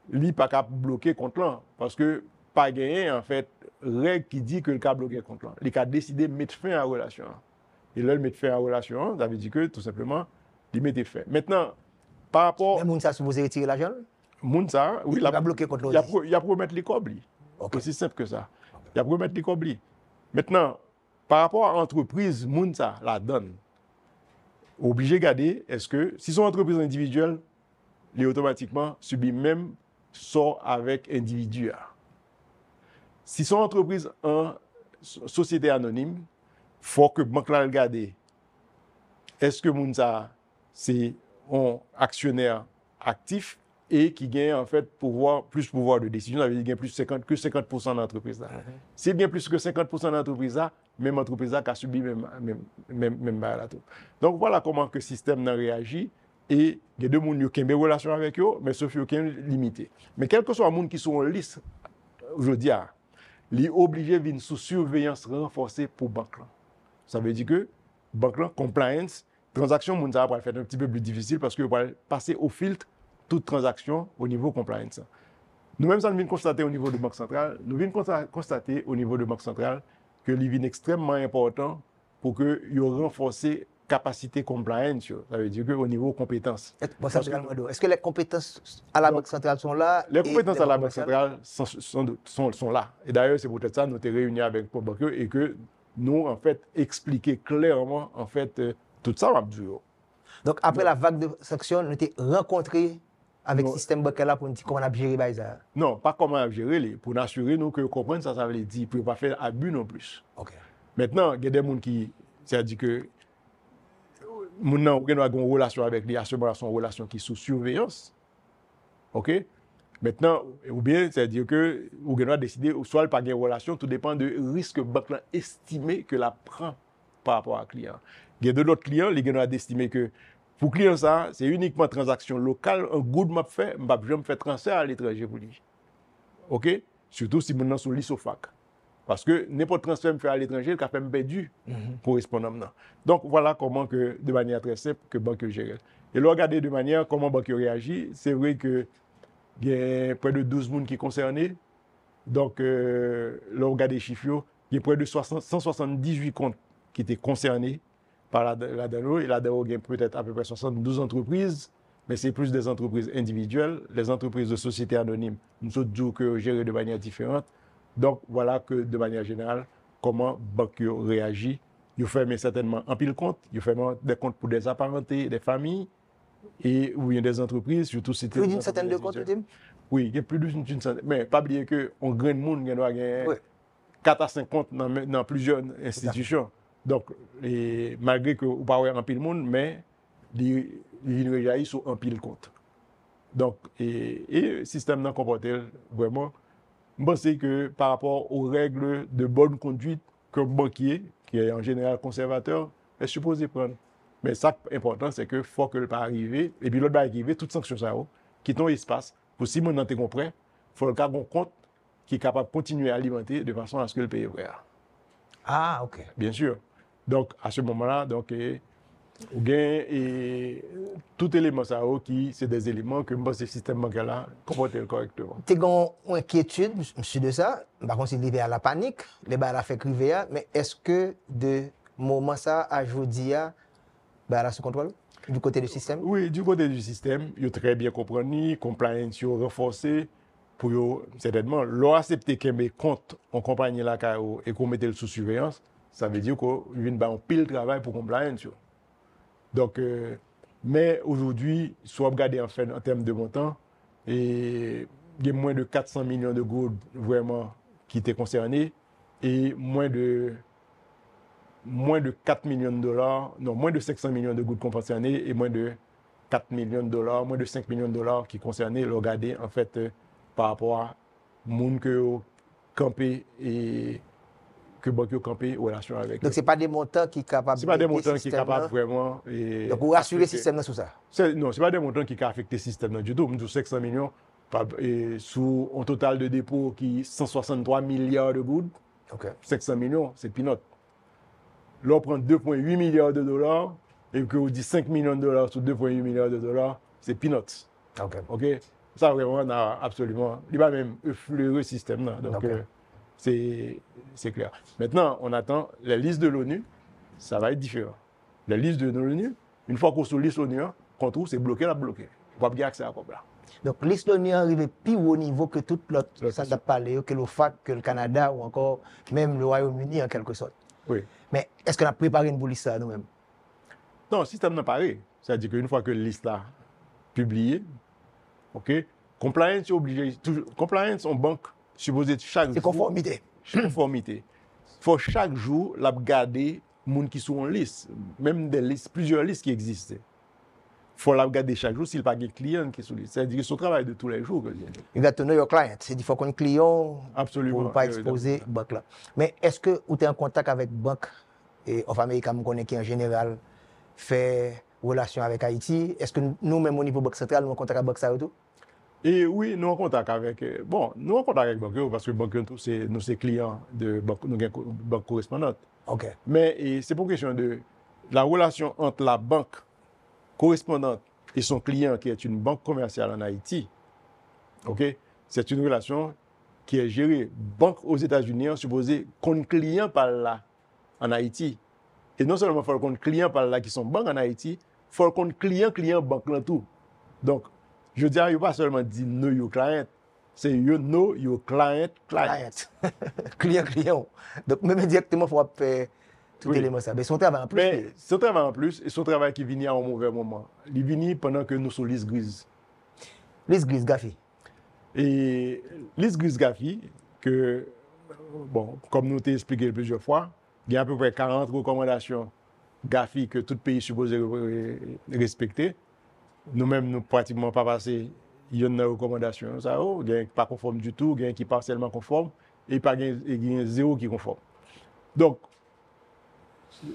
lui pas cap bloquer compte là parce que pas gagné en fait règle qui dit que le cap bloquer compte là il a décidé mettre fin à relation et là il met fin à relation ça veut dire que tout simplement il mettait fin maintenant par rapport mais moun ça supposé retirer l'argent moun ça oui il a bloqué compte là il a promettre les cobli aussi simple que ça. Il a promettre les coblis. Maintenant, par rapport à l'entreprise, Mounsa la donne. Obligé de garder, est-ce que si son entreprise individuelle, il automatiquement subit même sort avec individu. Si son entreprise en société anonyme, il faut que banque la garde. Est-ce que Mounsa c'est un actionnaire actif et qui gagne en fait pouvoir, plus pouvoir de décision, ça veut dire qu'il gagne plus que 50% d'entreprise là. S'il gagne plus que 50% d'entreprise là, même entreprise là qui a subi même là. Donc voilà comment que système n'a réagi et il y a deux monde qui ont des relations avec eux mais sauf qu'ils sont limités. Mais quel que soit monde qui sont en liste aujourd'hui, ils sont obligés de venir sous surveillance renforcée pour banque là. Ça veut dire que banque là compliance, transaction monde ça va faire un petit peu plus difficile parce que va passer au filtre toute transaction au niveau compliance. Nous-mêmes, nous venons constater au niveau de Banque Centrale, nous venons constater au niveau de Banque Centrale que l'IVIN est extrêmement important pour que nous renforcions la capacité compliance, ça veut dire qu'au niveau compétences. Est-ce que les compétences à la Banque Centrale sont là? Les compétences à la Banque Centrale sont là. Et d'ailleurs, c'est peut-être ça, nous sommes réunis avec Paul Banque et que nous, en fait, expliquer clairement, en fait, tout ça, donc, après la vague de sanctions, nous avons rencontré avec le système bancaire là pour nous dire comment on a géré ça. Non, pas comment on a géré, pour nous assurer que nous comprenons ça, ça veut dire, pour ne pas faire abus non plus. Okay. Maintenant, il y a des gens qui, c'est-à-dire que, nous avons une relation avec les assureurs, une relation qui est sous surveillance. OK? Maintenant, ou bien, c'est-à-dire que, nous avons décidé, soit pas une relation, tout dépend du risque bancaire estimé que la prend par rapport à un client. Il y a de l'autre client, les gens ont estimé que pour client ça, c'est uniquement transaction locale, un good map fait, m'a jamais fait transfert à l'étranger pour lui. OK? Surtout si maintenant sur l'ISOFAC. Parce que n'importe transfert me fait à l'étranger, le café me perdu correspondamment. Donc voilà comment que de manière très simple que banque gère. Et là regarder de manière comment banque réagit, c'est vrai que il y a près de 12 personnes qui sont concernés. Donc là regarder chiffres, il y a près de 178 comptes qui étaient concernés par la DANO. Et la DANO gagne peut-être à peu près 72 entreprises, mais c'est plus des entreprises individuelles, les entreprises de société anonyme. Nous autres disons que gérer de manière différente. Donc voilà que de manière générale, comment banque réagit. Ils ferment certainement en pile compte, ils ferment des comptes pour des apparentés, des familles, et où il y a des entreprises, surtout si plus d'une centaine de comptes, oui, il y a plus d'une centaine. Mais pas oublier qu'on gagne monde, on gagne 4 à 5 comptes dans plusieurs institutions. Donc, malgré que vous parlez en pile monde, mais les réjaillit sont en pile compte. Donc, le système non comporté, vraiment, je pense que par rapport aux règles de bonne conduite que le banquier, qui est en général conservateur, est supposé prendre. Mais ça, important, c'est que faut que le pas arriver, et puis l'autre va arriver, toutes sanctions ça, qui ont espace, pour si mon ente comprend, faut le cas bon compte qui est capable de continuer à alimenter de façon à ce que le pays est ouvert. Ah, ok. Bien sûr. Donc, à ce moment-là, donc, et tout élément ça, qui, c'est des éléments que ce système bancaire-là comporte correctement. Tu as une inquiétude, monsieur, de ça. Par contre, c'est lié à la panique, les barres fait criver, mais est-ce que de moment ça à aujourd'hui, barres sous contrôle du côté du système? Oui, du côté du système, il est très bien compris, compliance renforcée. Pour certainement, l'on accepter qu'il y ait des comptes en compagnie la CAO et qu'on mette le sous surveillance, ça veut dire qu'on vient de pile travail pour compliance. Donc, mais aujourd'hui, soit regardé en fait en termes de montant, et il y a moins de 400 millions de gourdes vraiment qui étaient concernés et moins de 4 millions de dollars, non, moins de 500 millions de gourdes concernés et moins de 4 millions de dollars, moins de 5 millions de dollars qui concernaient l'ont regardé en fait par rapport à monde que campé et que banque campé en relation avec. Donc c'est pas des montants qui capable. C'est pas des montants qui capable vraiment. Et donc vous rassurez le système sur ça. Non, c'est pas des montants qui affectent le système du tout. Nous 500 millions et sous un total de dépôts qui 163 milliards de gourdes. Okay. 500 millions, c'est peanut. Là on prend 2,8 milliards de dollars et que on dit 5 millions de dollars sur 2,8 milliards de dollars, c'est peanut. OK. OK. Ça, vraiment, on a absolument... Il va même effleurer le système. Là. Donc, okay. C'est clair. Maintenant, on attend la liste de l'ONU. Ça va être différent. La liste de l'ONU, une fois qu'on sur la liste de l'ONU, qu'on trouve, c'est bloqué, la bloqué. On va bien accès à la. Donc, la liste de l'ONU arrive plus haut niveau que toute l'autre. Ça n'a pas parlé, que l'OFAC, que le Canada ou encore même le Royaume-Uni, en quelque sorte. Oui. Mais est-ce qu'on a préparé une police à nous-mêmes? Non, le système n'a pas parlé. C'est-à-dire qu'une fois que la liste a publié, OK? Compliance est obligé. Compliance en banque, supposé chaque jour. C'est conformité. Conformité. Il faut chaque jour la garder les gens qui sont en liste, même des listes, plusieurs listes qui existent. Il faut la garder chaque jour s'il n'y a pas de clients qui sont en liste. C'est-à-dire que c'est un travail de tous les jours. Il faut connaître votre client. Il faut qu'on ait un client pour ne pas exposer la banque. Mais est-ce que vous êtes en contact avec la banque et of America qui en général fait relation avec Haïti? Est-ce que nous-mêmes au niveau banque centrale, nous en contact avec la banque ça tout? Et oui, nous en contact avec banque parce que banque c'est nos clients de banque correspondante. OK. Mais c'est pour question de la relation entre la banque correspondante et son client qui est une banque commerciale en Haïti. OK, c'est une relation qui est gérée banque aux États-Unis supposée compte client par là en Haïti. Et non seulement faut compte client par là qui sont banques en Haïti, faut compte client banque là tout. Donc je dis, il ne pas seulement dire « know your client », c'est « you know your client ». Client. Donc, même directement, il faut faire tout élément ça. Mais son travail en plus. Mais son travail en plus, et son travail qui vient à un mauvais moment. Il vient pendant que nous sommes liste grise. Liste grise GAFI. Et liste grise GAFI, que, bon, comme nous t'ai expliqué plusieurs fois, il y a à peu près 40 recommandations GAFI que tout pays supposé respecter. Nous-mêmes, nous pratiquement pas passé, il y a une recommandation, ça, il y a pas conforme du tout, il y a qui partiellement conforme, et il y a zéro qui conforme. Donc,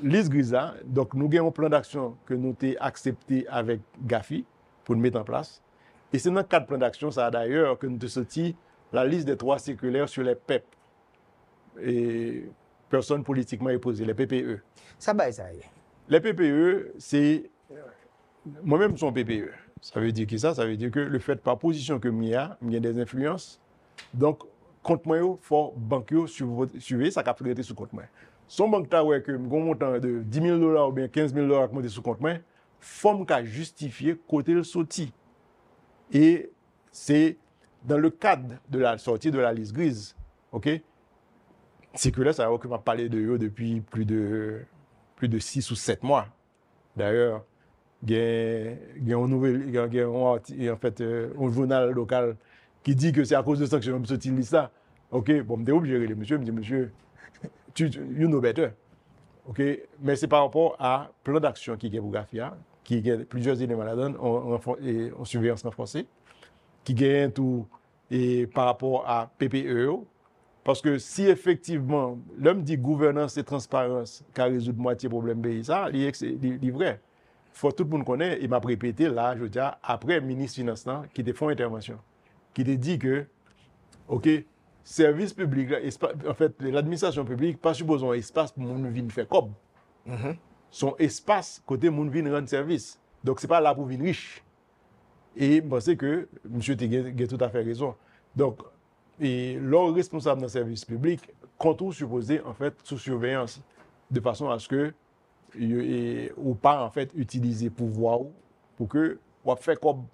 liste grisa, donc nous avons un plan d'action que nous avons accepté avec GAFI pour nous mettre en place. Et c'est dans le cadre plan d'action, ça d'ailleurs, que nous avons sorti la liste des 3 circulaires sur les PEP, et personnes politiquement opposées, les PPE. Ça va, ça y est. Les PPE, c'est... Moi-même, je suis PPE. Ça veut dire que ça veut dire que le fait par position que il y a des influences. Donc, compte moi, il faut banque suivre ça qui a été sous compte moi. Son banque ta ouais que mon montant de 10 000 dollars ou bien 15 000 dollars qui monte sous compte moi, forme qu'a justifié côté le sorti. Et c'est dans le cadre de la sortie de la liste grise. OK? C'est que là, ça va que m'a parlé de eux depuis plus de 6 ou 7 mois. D'ailleurs, il y a un journal local qui dit que c'est à cause de ça que je me suis dit ça. OK, bon, je suis obligé de monsieur, you know better. OK, mais c'est par rapport à plan d'action qui est pour GAFIA, qui a plusieurs éléments là-dedans, en surveillance renforcée, qui gagne tout et par rapport à PPE. Parce que si effectivement, l'homme dit gouvernance et transparence, qui résout moitié problème pays, ça, c'est vrai. faut tout le monde connaît, il m'a répété là, je veux dire, après le ministre Finance qui a fait une intervention, qui a dit que, OK, service public, en fait, l'administration publique, pas supposons un espace pour les gens viennent faire comme. Mm-hmm. Son espace côté moun vin rendre service. Donc, ce n'est pas là pour venir riche. Et je pense que monsieur a tout à fait raison. Donc, l'homme responsable d'un service public compte supposé, en fait, sous surveillance, de façon à ce que, ou pas, en fait, utiliser pouvoir pour que, ou faire comme.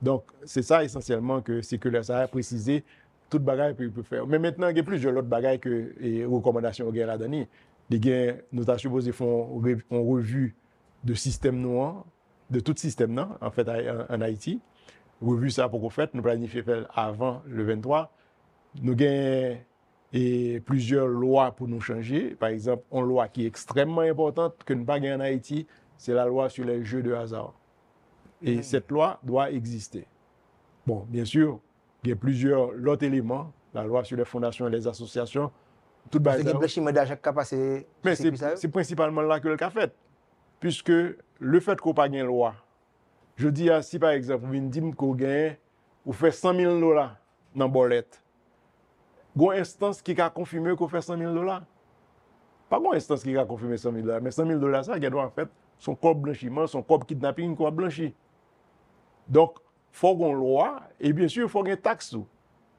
Donc, c'est ça essentiellement que c'est que ça a précisé toute bagaille qu'il peut faire. Mais maintenant, il y a plusieurs autres bagailles que les recommandations qu'il y a données. Nous avons supposé faire une revue de système noir, de tout système noir, en fait, en Haïti. Revue ça pour qu'on fasse, nous planifions faire avant le 23. Nous avons plusieurs lois pour nous changer. Par exemple, une loi qui est extrêmement importante que nous n'avons pas en Haïti, c'est la loi sur les jeux de hasard. Et cette loi doit exister. Bon, bien sûr, il y a plusieurs autres éléments, la loi sur les fondations et les associations. C'est principalement là que le cas fait. Puisque le fait qu'on n'a pas de loi, je dis si par exemple, vous me dites qu'on gagne, vous faites 100 000 $ dans la bolette, il y a une instance qui a confirmé qu'on fait 100 000 $. Pas une instance qui a confirmé 100 000 $, mais 100 000 $, ça, il doit en fait son corps blanchiment, son corps kidnapping, son corps blanchi. Donc, il faut qu'on ait une loi et bien sûr, il faut qu'on ait une taxe.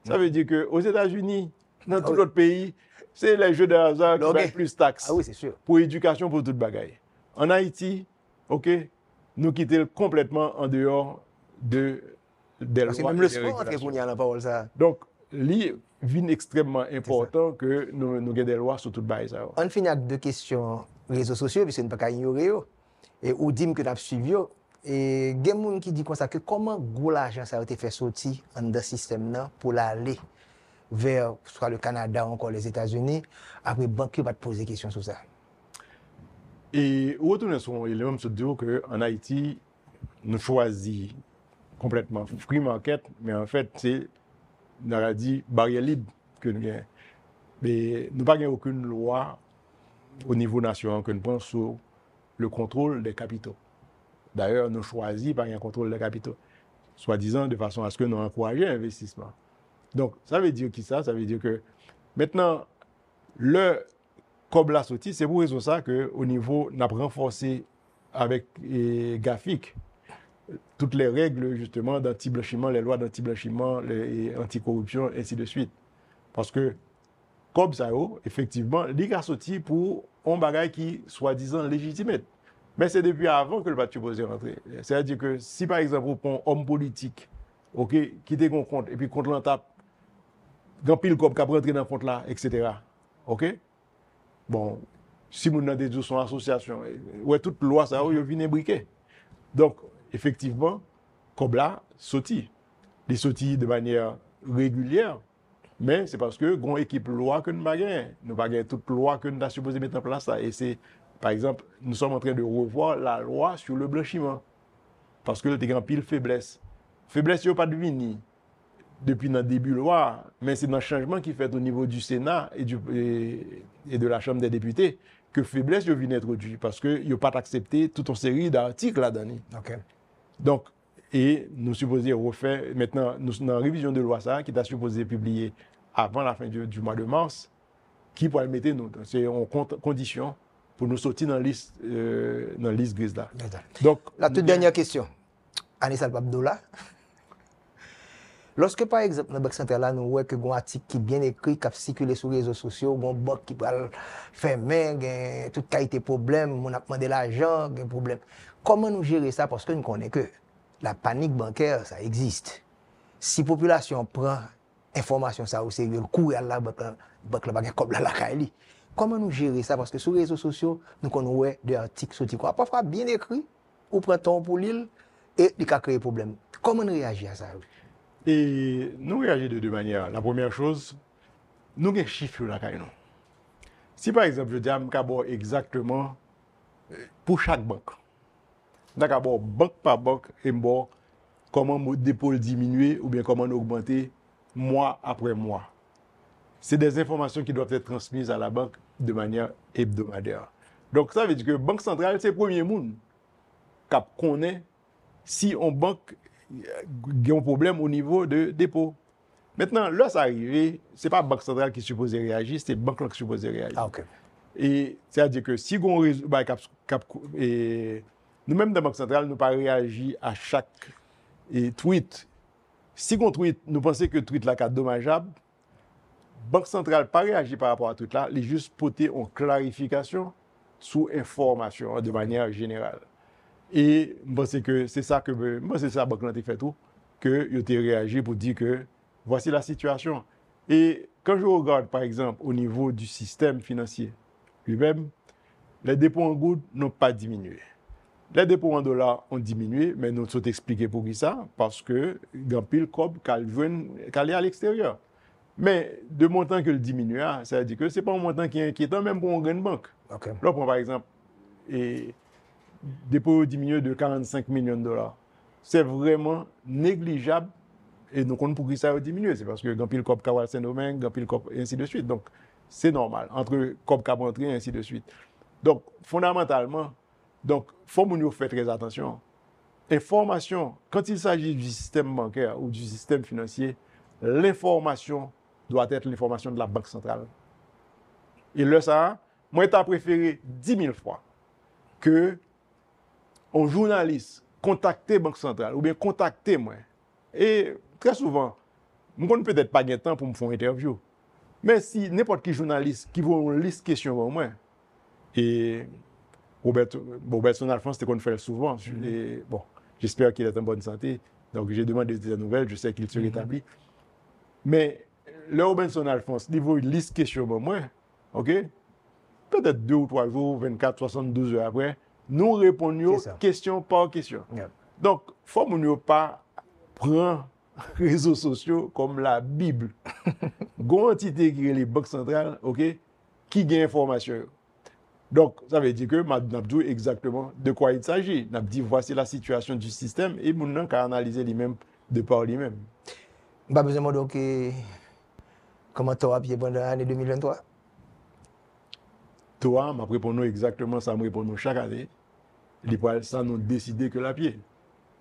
Ça veut dire qu'aux États-Unis, dans tout l'autre pays, c'est les jeux de hasard qui payent plus taxes pour éducation, pour toute bagaille. En Haïti, OK, nous quittons complètement en dehors de la loi. Même le sport, y a la parole, ça. Donc, il est extrêmement important que nous ayons des lois sur toute bagaille. On finit avec deux questions réseaux sociaux, puisque nous ne pouvons pas ignorer. Et ou dit que nous avons suivi. Et il y a des gens qui disent que comment l'argent a été fait sortir dans ce système pour l'aller vers soit le Canada ou encore les États-Unis, après le banquier va te poser des questions sur ça. Et retournez sur l'élément sur dire qu'en Haïti, nous choisissons complètement free market, mais en fait, c'est, on a dit, barrière libre que nous avons. Mais nous n'avons aucune loi au niveau national que nous prenons sur le contrôle des capitaux. D'ailleurs, nous choisissons par un contrôle des capitaux, soi-disant de façon à ce que nous encourageons l'investissement. Donc, ça veut dire qui ça? Ça veut dire que maintenant, le COBLA sorti, c'est pour raison ça qu'au niveau, on a renforcé avec GAFI toutes les règles justement d'anti-blanchiment, les lois d'anti-blanchiment, les anti-corruption, ainsi de suite. Parce que COB, ça, effectivement, il a sorti pour un bagage qui soi-disant légitimate. Mais c'est depuis avant que le bâtiment posé rentrer. C'est-à-dire que si par exemple, on prend un homme politique, OK, qui te compte, et puis compte l'entap, grand pile comme qui a rentré dans le compte là, etc. OK? Bon, si vous avez des son association, ouais, toute loi, ça, vous venez briquer. Donc, effectivement, comme là, sautit. Les sautit de manière régulière, mais c'est parce que nous avons une équipe loi que nous n'avons pas. Nous n'avons pas toute loi que nous avons supposé mettre en place là. Et c'est, par exemple, nous sommes en train de revoir la loi sur le blanchiment. Parce que le grand pile faiblesse. Faiblesse, il n'y a pas de vini depuis notre début loi, mais c'est dans le changement qui fait au niveau du Sénat et de la Chambre des députés que faiblesse est venue introduite parce qu'il n'y a pas accepté toute une série d'articles là-dedans. Okay. Donc, et nous supposons refaire, maintenant, nous sommes en révision de loi ça, qui est supposée publier avant la fin du mois de mars, qui pourrait mettre nous. C'est en condition pour nous sortir dans la liste, grise là. Donc, la toute dernière question. Anissa Babdola. Lorsque, par exemple, dans la Banque centrale, nous voyons que un article qui est bien écrit, qui a circulé sur les réseaux sociaux, une banque qui va fermer, toute qualité de problème, on a demandé l'argent, un problème. Comment nous gérer ça? Parce que nous connaissons que la panique bancaire, ça existe. Si la population prend information, ça au sérieux, court à la banque, la banque comme la Kaili. Comment nous gérer ça? Parce que sur les réseaux sociaux, nous connaissons des articles qui sont parfois bien écrits, ou prend temps pour l'île, et il a créé des problèmes. Comment nous réagir à ça? Et nous réagissons de deux manières. La première chose, nous avons un chiffre là. Si par exemple, je dis à Mkabo exactement pour chaque banque, nous avons banque par banque, et comment nos dépôts diminuer ou bien comment nous augmenter mois après mois. C'est des informations qui doivent être transmises à la banque de manière hebdomadaire. Donc ça veut dire que la Banque centrale, c'est le premier monde. qui connaît si on banque a un problème au niveau de dépôt. Maintenant, lorsque ça arrive, ce n'est pas la Banque centrale qui est supposée réagir, c'est la banque qui est supposée réagir. Ah, okay. Et c'est-à-dire que si on résout, nous-mêmes, la Banque centrale, nous pas réagi à chaque tweet. Si on tweet, nous pensons que le tweet là est dommageable, la Banque centrale pas réagi par rapport à tout là, elle est juste portée en clarification sous information de manière générale. Et bon, c'est que c'est ça que la Banque centrale fait tout, que il a réagi pour dire que voici la situation. Et quand je regarde, par exemple, au niveau du système financier lui-même, les dépôts en goud n'ont pas diminué. Les dépôts en dollars ont diminué, mais nous sommes expliqués pour qui ça, parce que Gampil Cob calé à l'extérieur. Mais de montant que le diminue, ça veut dire que ce n'est pas un montant qui est inquiétant, même pour une grande banque. Okay. Là, par exemple, les dépôts diminuent de 45 millions de dollars. C'est vraiment négligeable. Et donc, on ne pourrait pas diminuer. C'est parce que Gampil Cob Kawal Saint-Domingue, Gampil Cob, et ainsi de suite. Donc, c'est normal. Entre Cob Cabantry, et ainsi de suite. Donc, fondamentalement, il faut que nous fassions très attention. Information, quand il s'agit du système bancaire ou du système financier, l'information doit être l'information de la Banque centrale. Et le ça, moi, je préféré 10 000 fois que un journaliste contacte la Banque centrale ou bien contacte moi. Et très souvent, je ne peux peut-être pas de temps pour me faire une interview. Mais si n'importe quel journaliste qui voit une liste de questions au moins, et Robertson Alphonse, c'est qu'on fait souvent. Bon, j'espère qu'il est en bonne santé. Donc, j'ai demandé des nouvelles, je sais qu'il se rétablit. Mais le Robertson Alphonse, il voit une liste de questions au moins, okay? Peut-être 2 ou 3 jours, 24, 72 heures après, nous répondons question par question. Yeah. Donc, il ne faut pas prendre les réseaux sociaux comme la Bible. Une entité qui est les banques centrales, okay, qui gagne information. Donc, ça veut dire que nous avons exactement de quoi il s'agit. Nous avons dit voici la situation du système et nous avons analysé lui-même de par lui-même. Pas besoin donc comment tu as pendant l'année 2023 ? Toi, je réponds exactement ça, je réponds chaque année. Ça nous décider que la pied.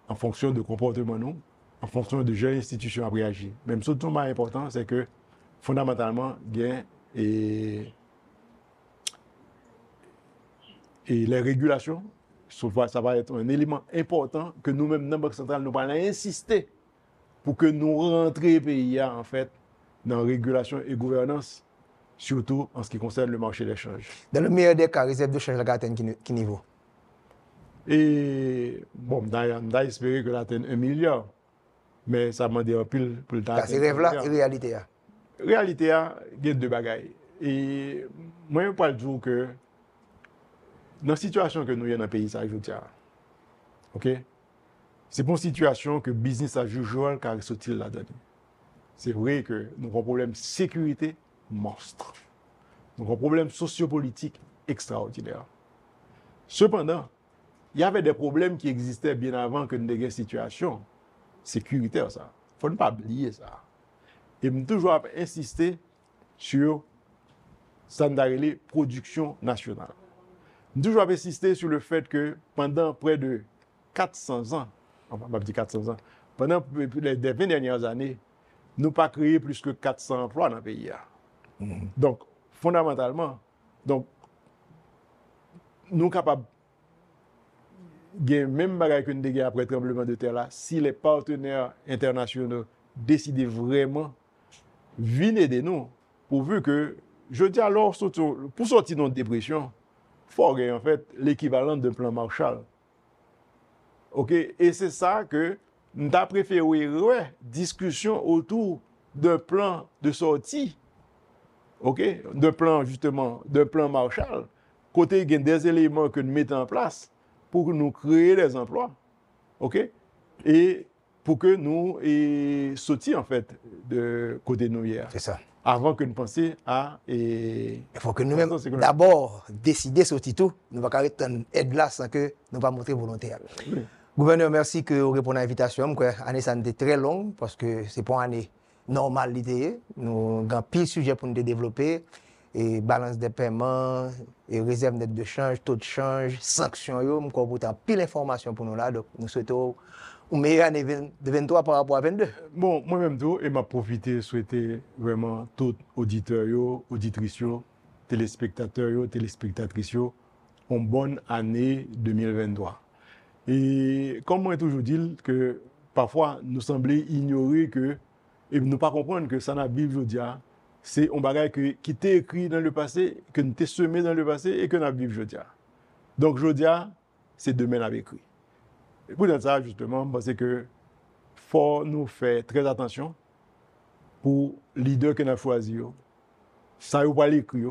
En fonction du comportement nous, en fonction de jeunes institutions à réagir. Même ce qui est important, c'est que fondamentalement, il y et les régulations, ça va être un élément important que nous-mêmes, dans la Banque centrale, nous allons insister pour que nous rentrions pays en fait, dans la régulation et gouvernance, surtout en ce qui concerne le marché d'échange. Dans le meilleur des cas, réserve de change, la atteint quel niveau? Et bon, on a espéré que l'atteint 1 milliard, mais ça m'a dit un pile pour le temps. C'est rêve là et réalité. Réalité, il y a deux bagailles. Et moi, je parle toujours que dans la situation que nous avons dans le pays, ça ajoute à. OK? C'est pour une situation que le business as usual car il la donne. C'est vrai que nous avons un problème de sécurité monstre. Nous avons un problème sociopolitique extraordinaire. Cependant, il y avait des problèmes qui existaient bien avant que nous ayons une situation sécuritaire. Il ne faut pas oublier ça. Et nous toujours insister sur la production nationale. Nous toujours insister sur le fait que pendant près de 400 ans, on va dire 400 ans, pendant les 20 dernières années, nous n'avons pas créé plus que 400 emplois dans le pays. Donc, fondamentalement, nous sommes capables. Il y a même bagaille que nous dégagez après le tremblement de terre là, si les partenaires internationaux décident vraiment venir aider nous, pourvu que, je dis alors, pour sortir de notre dépression, il faut avoir en fait l'équivalent d'un plan Marshall. OK? Et c'est ça que nous avons préféré ouais, discussion autour d'un plan de sortie, OK? D'un plan justement, d'un plan Marshall, côté il y a des éléments que nous mettons en place pour nous créer des emplois, OK? Et pour que nous sortions, en fait, de côté de nous hier. C'est ça. Avant que nous pensions à... Il faut que nous-mêmes, d'abord, décider sortir tout. Nous ne pouvons pas être là sans que nous ne pas montrer volonté. Oui. Gouverneur, merci que vous répondez à l'invitation. L'année, ça a été très longue, parce que ce n'est pas une année normale. Nous avons pile de sujets pour nous développer. et balance des paiements, et réserve nette de change, taux de change, sanctions, nous avons pourtant pile d'informations pour nous là, donc nous souhaitons une meilleure année 2023 par rapport à 2022. Bon, moi-même, je m'a profité, souhaiter vraiment tous auditeurs, auditrices, téléspectateurs, téléspectatrices, une bonne année 2023. Et comme moi, toujours dit que parfois, nous semblons ignorer que, et nous ne comprenons pas que ça n'a Bible Jodia, c'est un bagage qui était écrit dans le passé, que nous t'es semé dans le passé et que nous avons vécu aujourd'hui. Donc, aujourd'hui, c'est demain avec écrit. Et pour ça, justement, parce que faut nous faire très attention pour les leaders que nous avons choisis. Ça n'est pas l'écrit.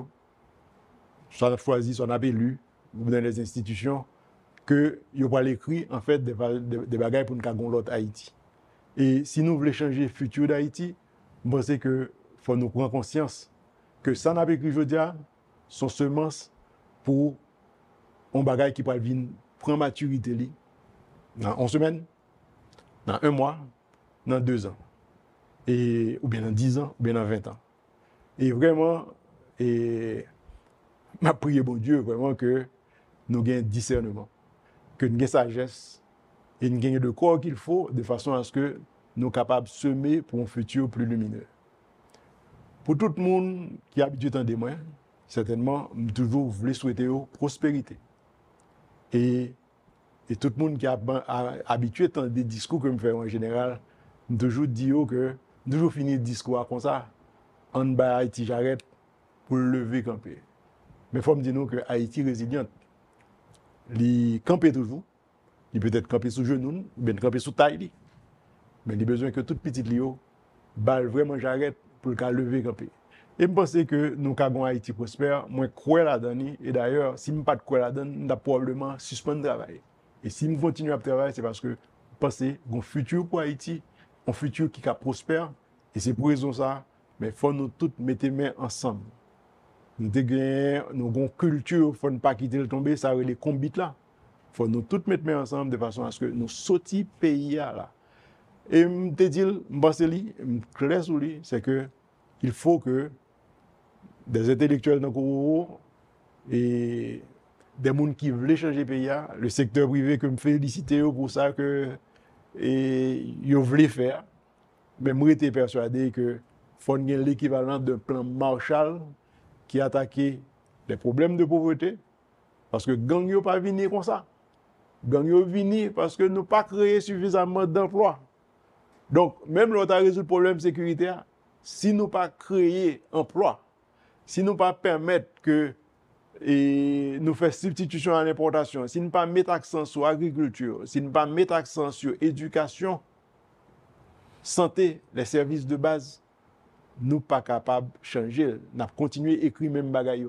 Ça n'a choisi, ça n'a pas élu dans les institutions, que nous pas l'écrit, en fait, des bagages pour nous faire l'autre Haïti. Et si nous voulons changer le futur d'Haïti, c'est que il faut nous prendre conscience que ça n'a pas écrit aujourd'hui, sont semences pour un bagage qui va venir prendre maturité dans une semaine, dans un mois, dans 2 ans, et, ou bien dans 10 ans, ou bien dans 20 ans. Et vraiment, je prie bon Dieu vraiment que nous ayons discernement, que nous ayons sagesse, et nous ayons le corps qu'il faut de façon à ce que nous soyons capables de semer pour un futur plus lumineux. Pour tout le monde qui est habitué à moi, certainement, je toujours voulais souhaiter prospérité. Et tout le monde qui est habitué à des discours que je fais en général, je toujours dis que je toujours finis le discours comme ça, en bas Haïti, j'arrête pour lever camper. Mais il faut me dire que Haïti est résiliente. Il campe toujours, il peut être campé sous genoux, ou bien campé sous taille. Mais il a besoin que toute petite Lio, balle vraiment j'arrête. Pour le cas lever campé. Et je pense que nous avons Haïti prospère, moi je crois la donne. Et d'ailleurs, si je ne crois pas la donne, je probablement suspendre le travail. Et si je continue à travailler, c'est parce que je pense qu'il y a un futur pour Haïti, un futur qui est prospère. Et c'est pour raison ça, mais il faut nous tous mettre les mains ensemble. Nous avons une culture, il ne faut pas quitter le tomber, ça a les combats là. Il faut nous tous mettre les mains ensemble de façon à ce que nous sortions du pays là. Et je te dis, c'est que il faut que des intellectuels dans le cours et des gens qui veulent changer le pays, le secteur privé que je félicite pour ça que ils veulent faire, mais moi j'étais persuadé que faut gagner l'équivalent d'un plan Marshall qui attaquait les problèmes de pauvreté, parce que gang yo pas venir comme ça, gang yo venir parce que nous pas créé suffisamment d'emplois. Donc, même lorsqu'on a résolu le problème sécuritaire, si nous ne pas créer emploi, si nous ne pas permettre que nous fassions substitution à l'importation, si nous ne pas mettre accent sur l'agriculture, si nous ne pas mettre accent sur l'éducation, santé, les services de base, nous ne pas capables de changer. Nous avons continué à écrire même bagaille.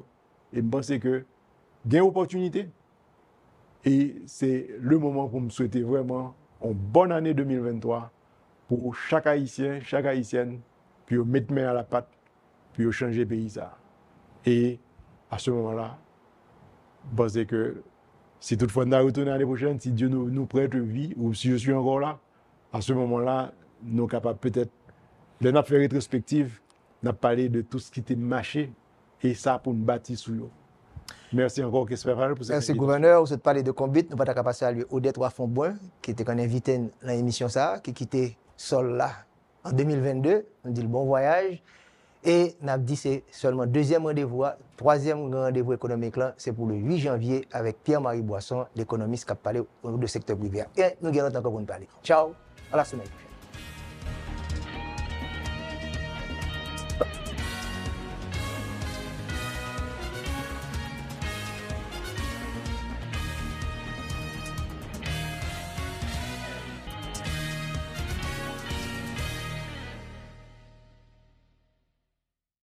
Et je pense que j'ai une opportunité. Et c'est le moment pour me souhaiter vraiment une bonne année 2023. Pour chaque Haïtien, chaque Haïtienne, puis mettre main à la patte, puis changer le pays. Et à ce moment-là, pensez que si toutefois nous retournons l'année prochaine, si Dieu nous prête vie, ou si je suis encore là, à ce moment-là, nous sommes capables peut-être, de notre rétrospective, de parler de tout ce qui était marché, et ça pour nous bâtir sur nous. Merci encore, Kesner Pharel, pour cette invitation. Merci, gouverneur. Vous êtes parlé de combat. Nous allons passer à lui Odette Waffon-Bouin, qui était un invité dans l'émission, qui quittait Sol là en 2022. On dit le bon voyage. Et nous avons dit que c'est seulement deuxième rendez-vous. Troisième rendez-vous économique, c'est pour le 8 janvier avec Pierre-Marie Boisson, l'économiste qui a parlé de secteur privé. Et nous allons encore vous parler. Ciao, à la semaine.